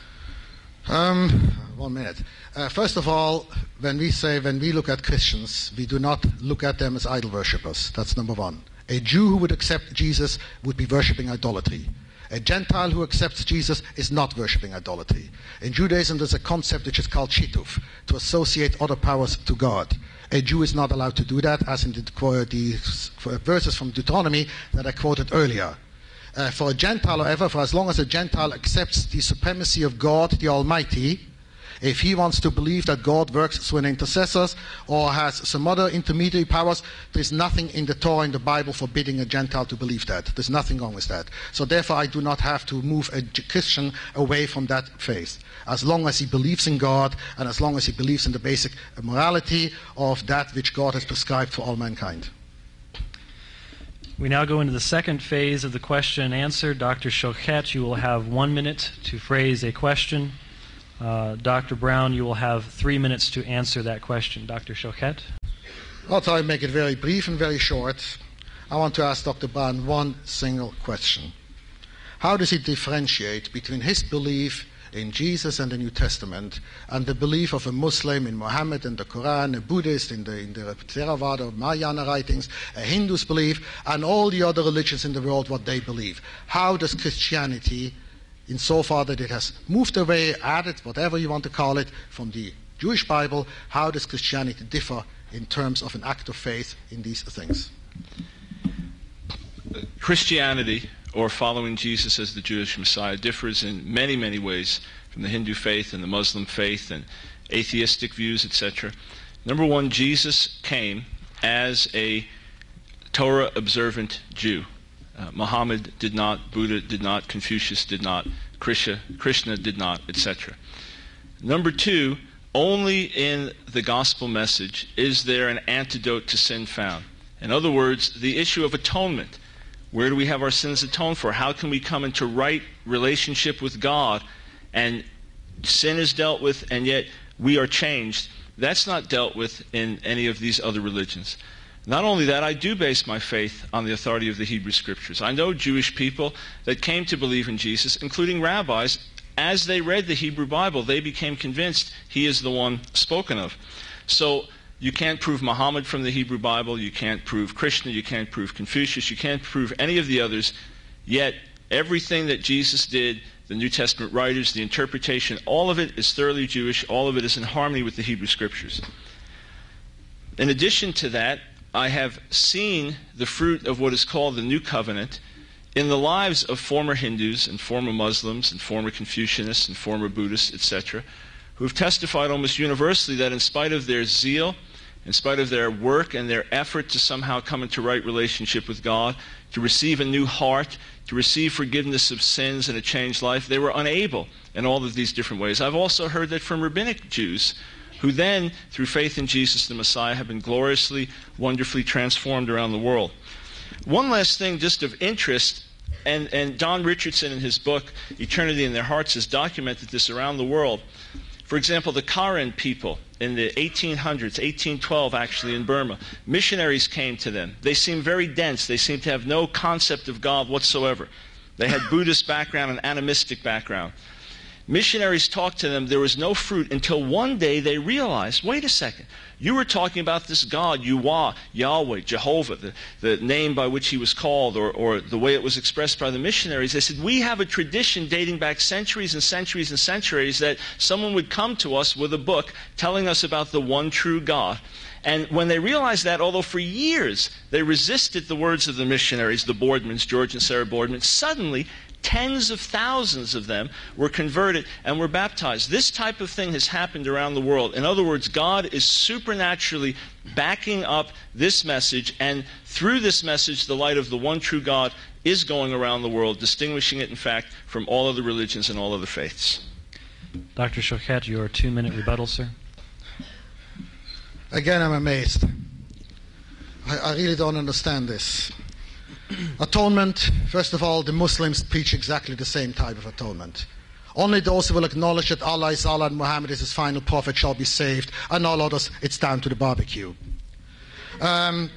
Um, one minute. Uh, first of all, when we say, when we look at Christians, we do not look at them as idol worshippers. That's number one. A Jew who would accept Jesus would be worshipping idolatry. A Gentile who accepts Jesus is not worshipping idolatry. In Judaism, there's a concept which is called shituf, to associate other powers to God. A Jew is not allowed to do that, as in the, the verses from Deuteronomy that I quoted earlier. Uh, for a Gentile, however, for as long as a Gentile accepts the supremacy of God, the Almighty, if he wants to believe that God works through an intercessor or has some other intermediary powers, there's nothing in the Torah, in the Bible, forbidding a Gentile to believe that. There's nothing wrong with that. So therefore, I do not have to move a Christian away from that faith, as long as he believes in God and as long as he believes in the basic morality of that which God has prescribed for all mankind. We now go into the second phase of the question and answer. Doctor Schochet, you will have one minute to phrase a question. Uh, Doctor Brown, you will have three minutes to answer that question. Doctor Schochet? I'll try to make it very brief and very short. I want to ask Doctor Brown one single question. How does he differentiate between his belief in Jesus and the New Testament and the belief of a Muslim in Muhammad and the Quran, a Buddhist in the, in the Theravada or Mahayana writings, a Hindu's belief, and all the other religions in the world, what they believe? How does Christianity, insofar that it has moved away, added, whatever you want to call it, from the Jewish Bible, how does Christianity differ in terms of an act of faith in these things? Christianity, or following Jesus as the Jewish Messiah, differs in many, many ways from the Hindu faith and the Muslim faith and atheistic views, et cetera. Number one, Jesus came as a Torah-observant Jew. Uh, Muhammad did not, Buddha did not, Confucius did not, Krishna, Krishna did not, et cetera. Number two, only in the gospel message is there an antidote to sin found. In other words, the issue of atonement. Where do we have our sins atoned for? How can we come into right relationship with God, and sin is dealt with, and yet we are changed? That's not dealt with in any of these other religions. Not only that, I do base my faith on the authority of the Hebrew Scriptures. I know Jewish people that came to believe in Jesus, including rabbis, as they read the Hebrew Bible, they became convinced he is the one spoken of. So you can't prove Muhammad from the Hebrew Bible, you can't prove Krishna, you can't prove Confucius, you can't prove any of the others, yet everything that Jesus did, the New Testament writers, the interpretation, all of it is thoroughly Jewish, all of it is in harmony with the Hebrew Scriptures. In addition to that, I have seen the fruit of what is called the New Covenant in the lives of former Hindus and former Muslims and former Confucianists and former Buddhists, et cetera, who have testified almost universally that in spite of their zeal, in spite of their work and their effort to somehow come into right relationship with God, to receive a new heart, to receive forgiveness of sins and a changed life, they were unable in all of these different ways. I've also heard that from rabbinic Jews, who then, through faith in Jesus the Messiah, have been gloriously, wonderfully transformed around the world. One last thing just of interest, and, and Don Richardson in his book, Eternity in Their Hearts, has documented this around the world. For example, the Karen people in the eighteen hundreds, eighteen twelve actually in Burma, missionaries came to them. They seemed very dense. They seemed to have no concept of God whatsoever. They had Buddhist background and animistic background. Missionaries talked to them, there was no fruit until one day they realized, wait a second, you were talking about this God, Yuwah, Yahweh, Jehovah, the, the name by which he was called, or, or the way it was expressed by the missionaries. They said, we have a tradition dating back centuries and centuries and centuries that someone would come to us with a book telling us about the one true God. And when they realized that, although for years they resisted the words of the missionaries, the Boardmans, George and Sarah Boardman, suddenly tens of thousands of them were converted and were baptized. This type of thing has happened around the world. In other words, God is supernaturally backing up this message, and through this message, the light of the one true God is going around the world, distinguishing it, in fact, from all other religions and all other faiths. Doctor Schochet, your two-minute rebuttal, sir. Again, I'm amazed. I, I really don't understand this. Atonement, first of all, the Muslims preach exactly the same type of atonement. Only those who will acknowledge that Allah is Allah and Muhammad is his final prophet shall be saved, and all others, it's down to the barbecue. Um,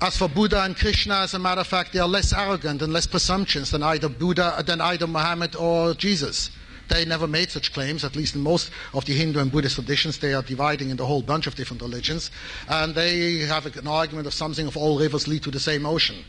as for Buddha and Krishna, as a matter of fact, they are less arrogant and less presumptuous than either Buddha, than either Muhammad or Jesus. They never made such claims, at least in most of the Hindu and Buddhist traditions. They are dividing into a whole bunch of different religions, and they have an argument of something of all rivers lead to the same ocean.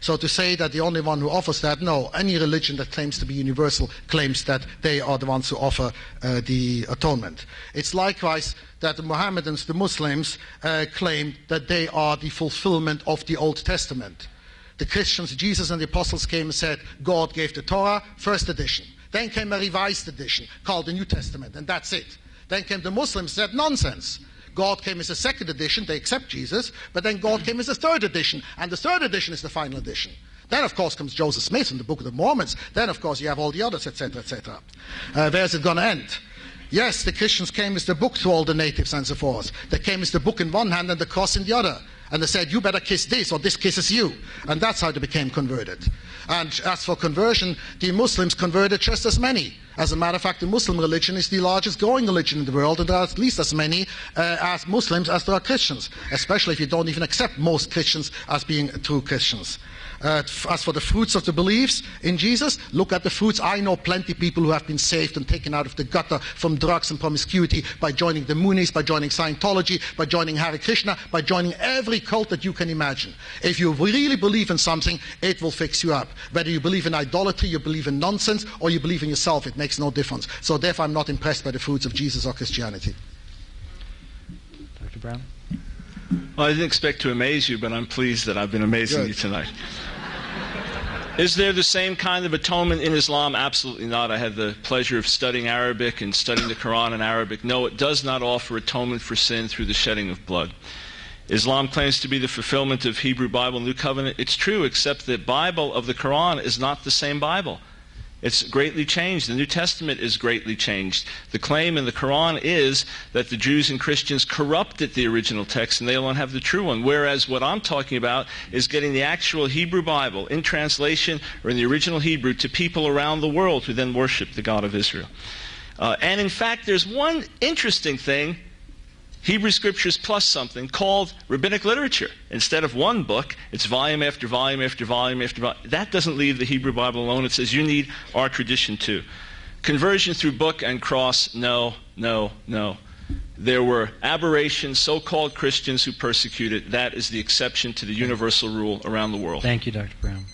So to say that the only one who offers that, no, any religion that claims to be universal claims that they are the ones who offer uh, the atonement. It's likewise that the Mohammedans, the Muslims, uh, claim that they are the fulfillment of the Old Testament. The Christians, Jesus and the apostles came and said, God gave the Torah, first edition. Then came a revised edition called the New Testament, and that's it. Then came the Muslims, said nonsense. God came as a second edition, they accept Jesus, but then God came as a third edition, and the third edition is the final edition. Then, of course, comes Joseph Smith and the Book of the Mormons. Then, of course, you have all the others, et cetera, et cetera. Uh, where's it going to end? Yes, the Christians came as the book to all the natives and so forth. They came as the book in one hand and the cross in the other. And they said, you better kiss this, or this kisses you. And that's how they became converted. And as for conversion, the Muslims converted just as many. As a matter of fact, the Muslim religion is the largest growing religion in the world, and there are at least as many uh, as Muslims as there are Christians, especially if you don't even accept most Christians as being true Christians. Uh, as for the fruits of the beliefs in Jesus, look at the fruits. I know plenty of people who have been saved and taken out of the gutter from drugs and promiscuity by joining the Moonies, by joining Scientology, by joining Hare Krishna, by joining every cult that you can imagine. If you really believe in something, it will fix you up. Whether you believe in idolatry, you believe in nonsense, or you believe in yourself, it makes no difference. So therefore, I'm not impressed by the fruits of Jesus or Christianity. Doctor Brown? Well, I didn't expect to amaze you, but I'm pleased that I've been amazing Good. you tonight. Is there the same kind of atonement in Islam? Absolutely not. I had the pleasure of studying Arabic and studying the Quran in Arabic. No, it does not offer atonement for sin through the shedding of blood. Islam claims to be the fulfillment of Hebrew Bible, New Covenant. It's true, except the Bible of the Quran is not the same Bible. It's greatly changed. The New Testament is greatly changed. The claim in the Quran is that the Jews and Christians corrupted the original text and they don't have the true one, whereas what I'm talking about is getting the actual Hebrew Bible in translation or in the original Hebrew to people around the world who then worship the God of Israel. Uh, and in fact, there's one interesting thing, Hebrew Scriptures plus something, called rabbinic literature. Instead of one book, it's volume after volume after volume after volume. That doesn't leave the Hebrew Bible alone. It says you need our tradition too. Conversion through book and cross, no, no, no. There were aberrations, so-called Christians who persecuted. That is the exception to the universal rule around the world. Thank you, Doctor Brown.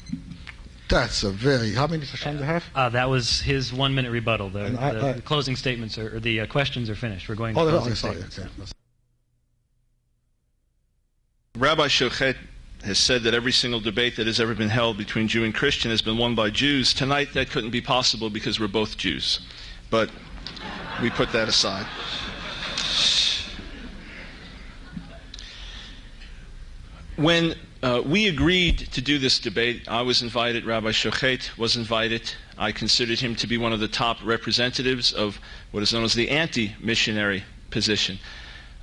That's a very... How many time do you have? Uh, that was his one-minute rebuttal. The, I, the, I, the closing statements are, or the uh, questions are finished. We're going to oh, closing statements. Sorry, okay. Rabbi Schochet has said that every single debate that has ever been held between Jew and Christian has been won by Jews. Tonight that couldn't be possible because we're both Jews. But we put that aside. When uh, we agreed to do this debate, I was invited, Rabbi Schochet was invited. I considered him to be one of the top representatives of what is known as the anti-missionary position.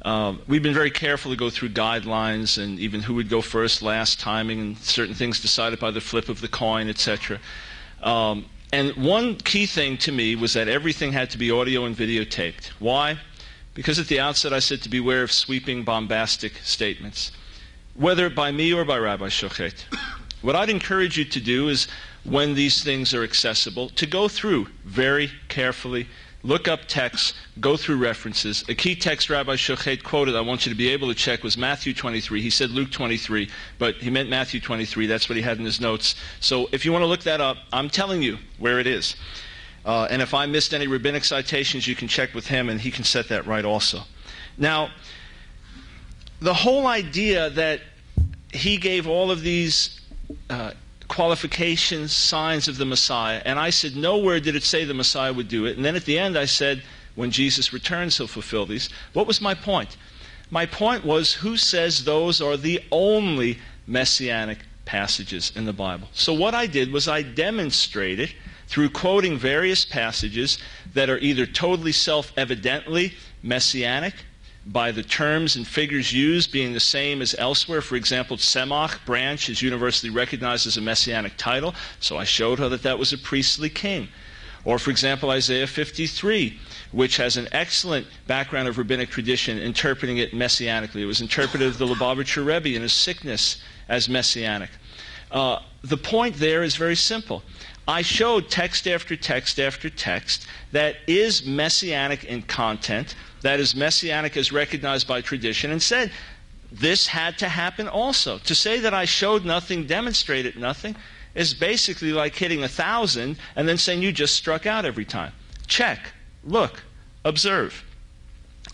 Um, we've been very careful to go through guidelines and even who would go first, last, timing, and certain things decided by the flip of the coin, et cetera. Um, and one key thing to me was that everything had to be audio and videotaped. Why? Because at the outset I said to beware of sweeping, bombastic statements, whether by me or by Rabbi Schochet. What I'd encourage you to do is, when these things are accessible, to go through very carefully, look up texts, go through references. A key text Rabbi Schochet quoted, I want you to be able to check, was Matthew twenty-three. He said Luke twenty-three, but he meant Matthew twenty-three. That's what he had in his notes. So if you want to look that up, I'm telling you where it is. Uh, and if I missed any rabbinic citations, you can check with him, and he can set that right also. Now, the whole idea that he gave all of these uh, qualifications, signs of the Messiah, and I said nowhere did it say the Messiah would do it, and then at the end I said, when Jesus returns he'll fulfill these. What was my point? My point was, who says those are the only messianic passages in the Bible? So what I did was I demonstrated through quoting various passages that are either totally self-evidently messianic, by the terms and figures used being the same as elsewhere. For example, Semach, branch, is universally recognized as a messianic title, so I showed her that that was a priestly king. Or, for example, Isaiah fifty-three, which has an excellent background of rabbinic tradition interpreting it messianically. It was interpreted of the Lubavitcher Rebbe in his sickness as messianic. Uh, the point there is very simple. I showed text after text after text that is messianic in content, that is messianic as recognized by tradition, and said this had to happen also. To say that I showed nothing, demonstrated nothing, is basically like hitting a thousand and then saying you just struck out every time. Check, look, observe.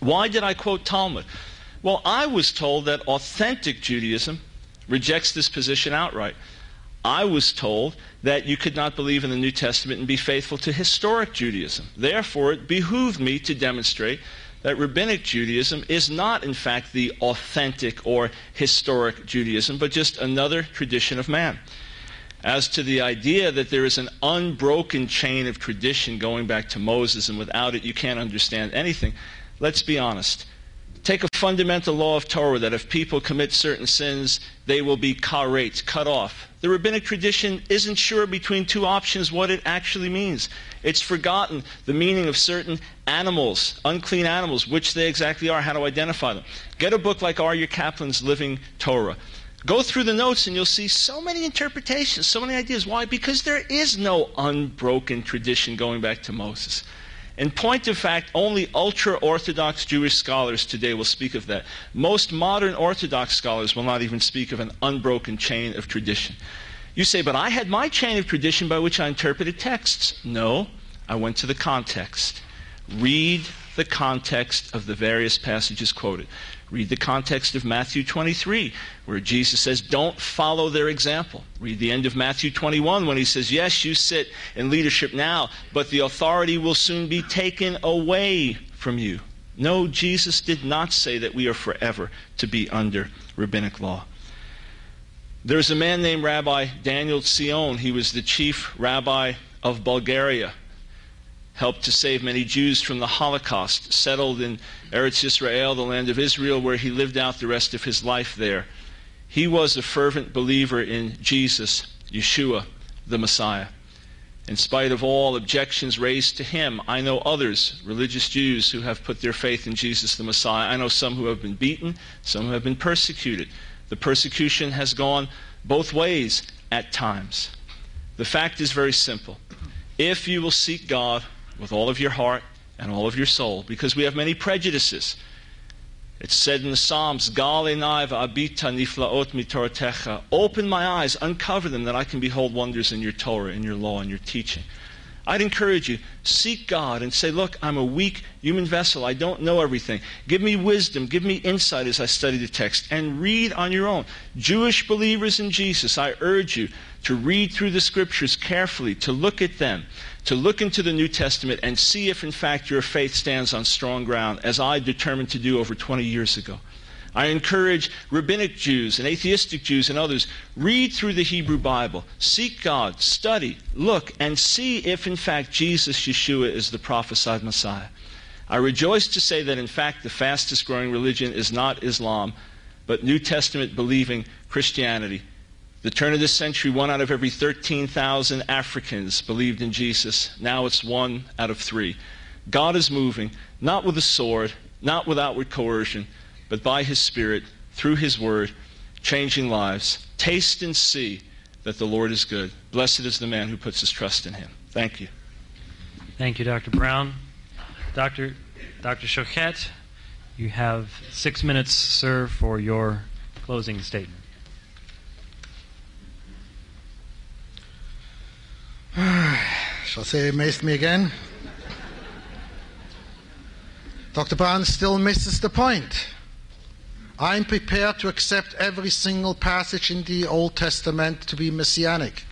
Why did I quote Talmud? Well, I was told that authentic Judaism rejects this position outright. I was told that you could not believe in the New Testament and be faithful to historic Judaism. Therefore, it behooved me to demonstrate that rabbinic Judaism is not, in fact, the authentic or historic Judaism, but just another tradition of man. As to the idea that there is an unbroken chain of tradition going back to Moses, and without it you can't understand anything, let's be honest. Take a fundamental law of Torah that if people commit certain sins, they will be karet, cut off. The rabbinic tradition isn't sure between two options what it actually means. It's forgotten the meaning of certain animals, unclean animals, which they exactly are, how to identify them. Get a book like Aryeh Kaplan's Living Torah. Go through the notes and you'll see so many interpretations, so many ideas. Why? Because there is no unbroken tradition going back to Moses. In point of fact, only ultra-Orthodox Jewish scholars today will speak of that. Most modern Orthodox scholars will not even speak of an unbroken chain of tradition. You say, but I had my chain of tradition by which I interpreted texts. No, I went to the context. Read the context of the various passages quoted. Read the context of Matthew twenty-three, where Jesus says, don't follow their example. Read the end of Matthew twenty-one, when he says, yes, you sit in leadership now, but the authority will soon be taken away from you. No, Jesus did not say that we are forever to be under rabbinic law. There's a man named Rabbi Daniel Zion. He was the chief rabbi of Bulgaria, helped to save many Jews from the Holocaust, settled in Eretz Yisrael, the land of Israel, where he lived out the rest of his life there. He was a fervent believer in Jesus, Yeshua, the Messiah. In spite of all objections raised to him, I know others, religious Jews, who have put their faith in Jesus, the Messiah. I know some who have been beaten, some who have been persecuted. The persecution has gone both ways at times. The fact is very simple. If you will seek God with all of your heart and all of your soul, because we have many prejudices. It's said in the Psalms, Gal einai va'abita niflaot mitoratecha. Open my eyes, uncover them, that I can behold wonders in your Torah, in your law, in your teaching. I'd encourage you, seek God and say, look, I'm a weak human vessel. I don't know everything. Give me wisdom. Give me insight as I study the text. And read on your own. Jewish believers in Jesus, I urge you to read through the Scriptures carefully, to look at them, to look into the New Testament and see if, in fact, your faith stands on strong ground, as I determined to do over twenty years ago. I encourage rabbinic Jews and atheistic Jews and others, read through the Hebrew Bible, seek God, study, look, and see if in fact Jesus, Yeshua, is the prophesied Messiah. I rejoice to say that in fact the fastest growing religion is not Islam, but New Testament believing Christianity. The turn of this century, one out of every thirteen thousand Africans believed in Jesus. Now it's one out of three. God is moving, not with a sword, not with outward coercion, but by His Spirit, through His Word, changing lives. Taste and see that the Lord is good. Blessed is the man who puts his trust in Him. Thank you. Thank you, Doctor Brown. Doctor Doctor Schochet, you have six minutes, sir, for your closing statement. Schochet missed me again. Doctor Brown still misses the point. I am prepared to accept every single passage in the Old Testament to be messianic,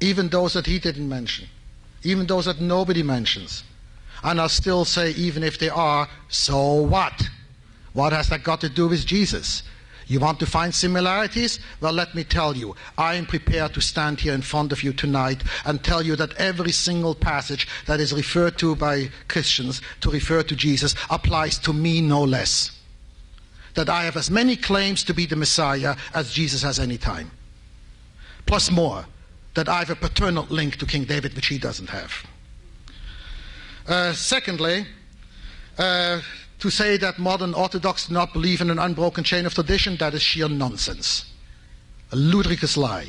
even those that he didn't mention, even those that nobody mentions. And I'll still say, even if they are, so what? What has that got to do with Jesus? You want to find similarities? Well, let me tell you, I am prepared to stand here in front of you tonight and tell you that every single passage that is referred to by Christians to refer to Jesus applies to me no less. That I have as many claims to be the Messiah as Jesus has any time. Plus more, that I have a paternal link to King David, which he doesn't have. Uh, secondly, uh, to say that modern Orthodox do not believe in an unbroken chain of tradition, that is sheer nonsense. A ludicrous lie.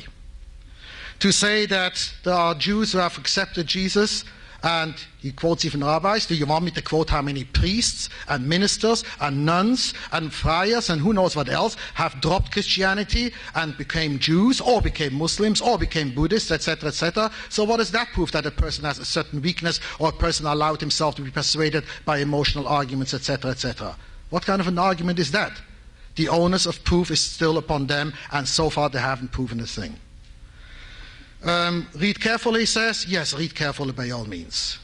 To say that there are Jews who have accepted Jesus, and he quotes even rabbis. Do you want me to quote how many priests and ministers and nuns and friars and who knows what else have dropped Christianity and became Jews or became Muslims or became Buddhists, et cetera, et cetera? So what does that prove? That a person has a certain weakness or a person allowed himself to be persuaded by emotional arguments, et cetera, et cetera? What kind of an argument is that? The onus of proof is still upon them, and so far they haven't proven a thing. Um, read carefully, he says. Yes, read carefully by all means.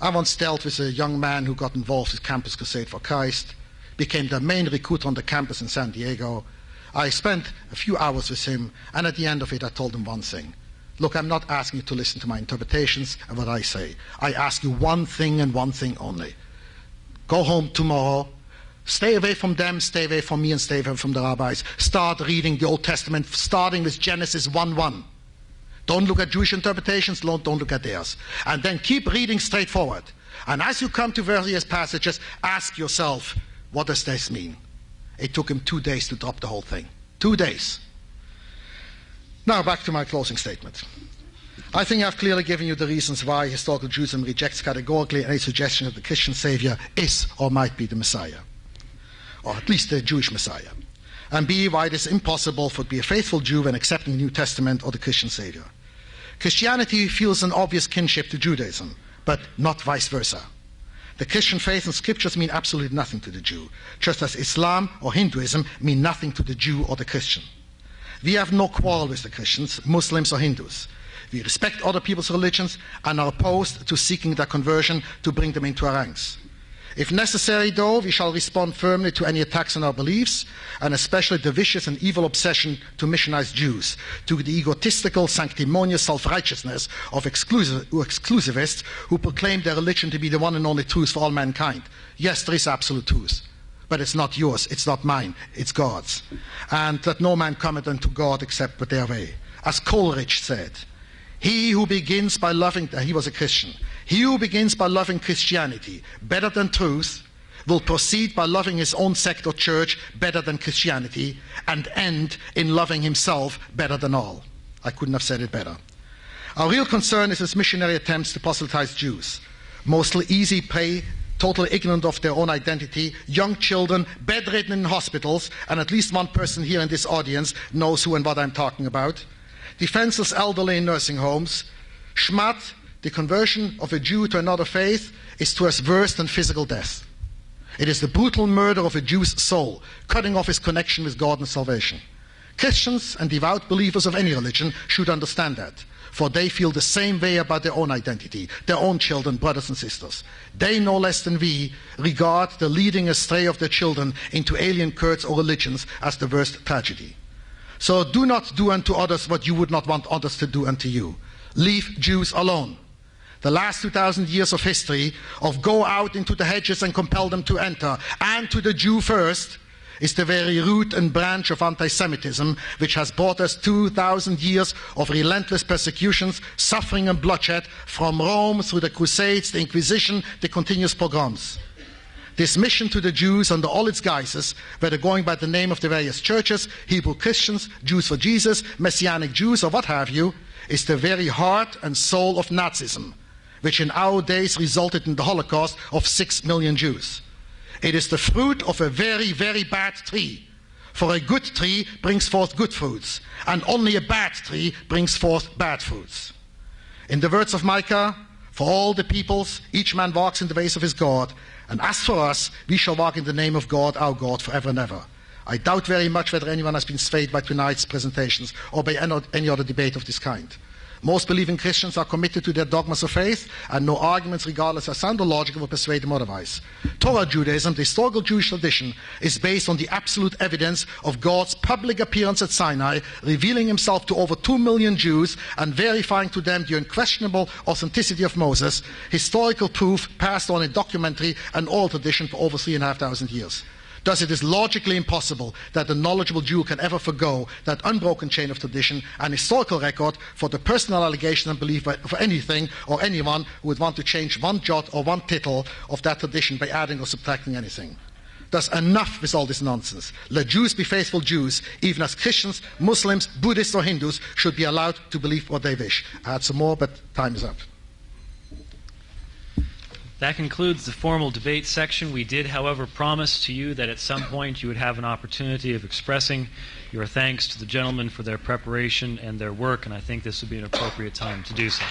I once dealt with a young man who got involved with Campus Crusade for Christ, became the main recruiter on the campus in San Diego. I spent a few hours with him, and at the end of it I told him one thing. Look, I'm not asking you to listen to my interpretations and what I say. I ask you one thing and one thing only. Go home tomorrow. Stay away from them, stay away from me, and stay away from the rabbis. Start reading the Old Testament, starting with Genesis one one. Don't look at Jewish interpretations, don't, don't look at theirs. And then keep reading straightforward. And as you come to various passages, ask yourself, what does this mean? It took him two days to drop the whole thing. Two days. Now back to my closing statement. I think I've clearly given you the reasons why historical Judaism rejects categorically any suggestion that the Christian Savior is or might be the Messiah. Or at least the Jewish Messiah. And B, why it is impossible for to be a faithful Jew when accepting the New Testament or the Christian Savior. Christianity feels an obvious kinship to Judaism, but not vice versa. The Christian faith and scriptures mean absolutely nothing to the Jew, just as Islam or Hinduism mean nothing to the Jew or the Christian. We have no quarrel with the Christians, Muslims or Hindus. We respect other people's religions and are opposed to seeking their conversion to bring them into our ranks. If necessary, though, we shall respond firmly to any attacks on our beliefs, and especially the vicious and evil obsession to missionize Jews, to the egotistical, sanctimonious self-righteousness of exclusivists who proclaim their religion to be the one and only truth for all mankind. Yes, there is absolute truth, but it's not yours, it's not mine, it's God's. And that no man cometh unto God except by their way. As Coleridge said, he who begins by loving, he was a Christian, he who begins by loving Christianity better than truth will proceed by loving his own sect or church better than Christianity and end in loving himself better than all. I couldn't have said it better. Our real concern is his missionary attempts to proselytize Jews, mostly easy prey, totally ignorant of their own identity, young children, bedridden in hospitals, and at least one person here in this audience knows who and what I'm talking about, defenseless elderly in nursing homes. Shmat, the conversion of a Jew to another faith, is to us worse than physical death. It is the brutal murder of a Jew's soul, cutting off his connection with God and salvation. Christians and devout believers of any religion should understand that, for they feel the same way about their own identity, their own children, brothers and sisters. They, no less than we, regard the leading astray of their children into alien cults or religions as the worst tragedy. So do not do unto others what you would not want others to do unto you. Leave Jews alone. The last two thousand years of history of go out into the hedges and compel them to enter, and to the Jew first, is the very root and branch of anti-Semitism, which has brought us two thousand years of relentless persecutions, suffering and bloodshed, from Rome through the Crusades, the Inquisition, the continuous pogroms. This mission to the Jews under all its guises, whether going by the name of the various churches, Hebrew Christians, Jews for Jesus, Messianic Jews, or what have you, is the very heart and soul of Nazism, which in our days resulted in the Holocaust of six million Jews. It is the fruit of a very, very bad tree. For a good tree brings forth good fruits, and only a bad tree brings forth bad fruits. In the words of Micah, "For all the peoples, each man walks in the ways of his God, and as for us, we shall walk in the name of God, our God, forever and ever." I doubt very much whether anyone has been swayed by tonight's presentations or by any other debate of this kind. Most believing Christians are committed to their dogmas of faith, and no arguments, regardless of sound or logical, will persuade them otherwise. Torah Judaism, the historical Jewish tradition, is based on the absolute evidence of God's public appearance at Sinai, revealing himself to over two million Jews and verifying to them the unquestionable authenticity of Moses, historical proof passed on in documentary and oral tradition for over three and a half thousand years. Thus, it is logically impossible that a knowledgeable Jew can ever forgo that unbroken chain of tradition and historical record for the personal allegation and belief of anything or anyone who would want to change one jot or one tittle of that tradition by adding or subtracting anything. Thus, enough with all this nonsense. Let Jews be faithful Jews, even as Christians, Muslims, Buddhists, or Hindus should be allowed to believe what they wish. I had some more, but time is up. That concludes the formal debate section. We did, however, promise to you that at some point you would have an opportunity of expressing your thanks to the gentlemen for their preparation and their work, and I think this would be an appropriate time to do so.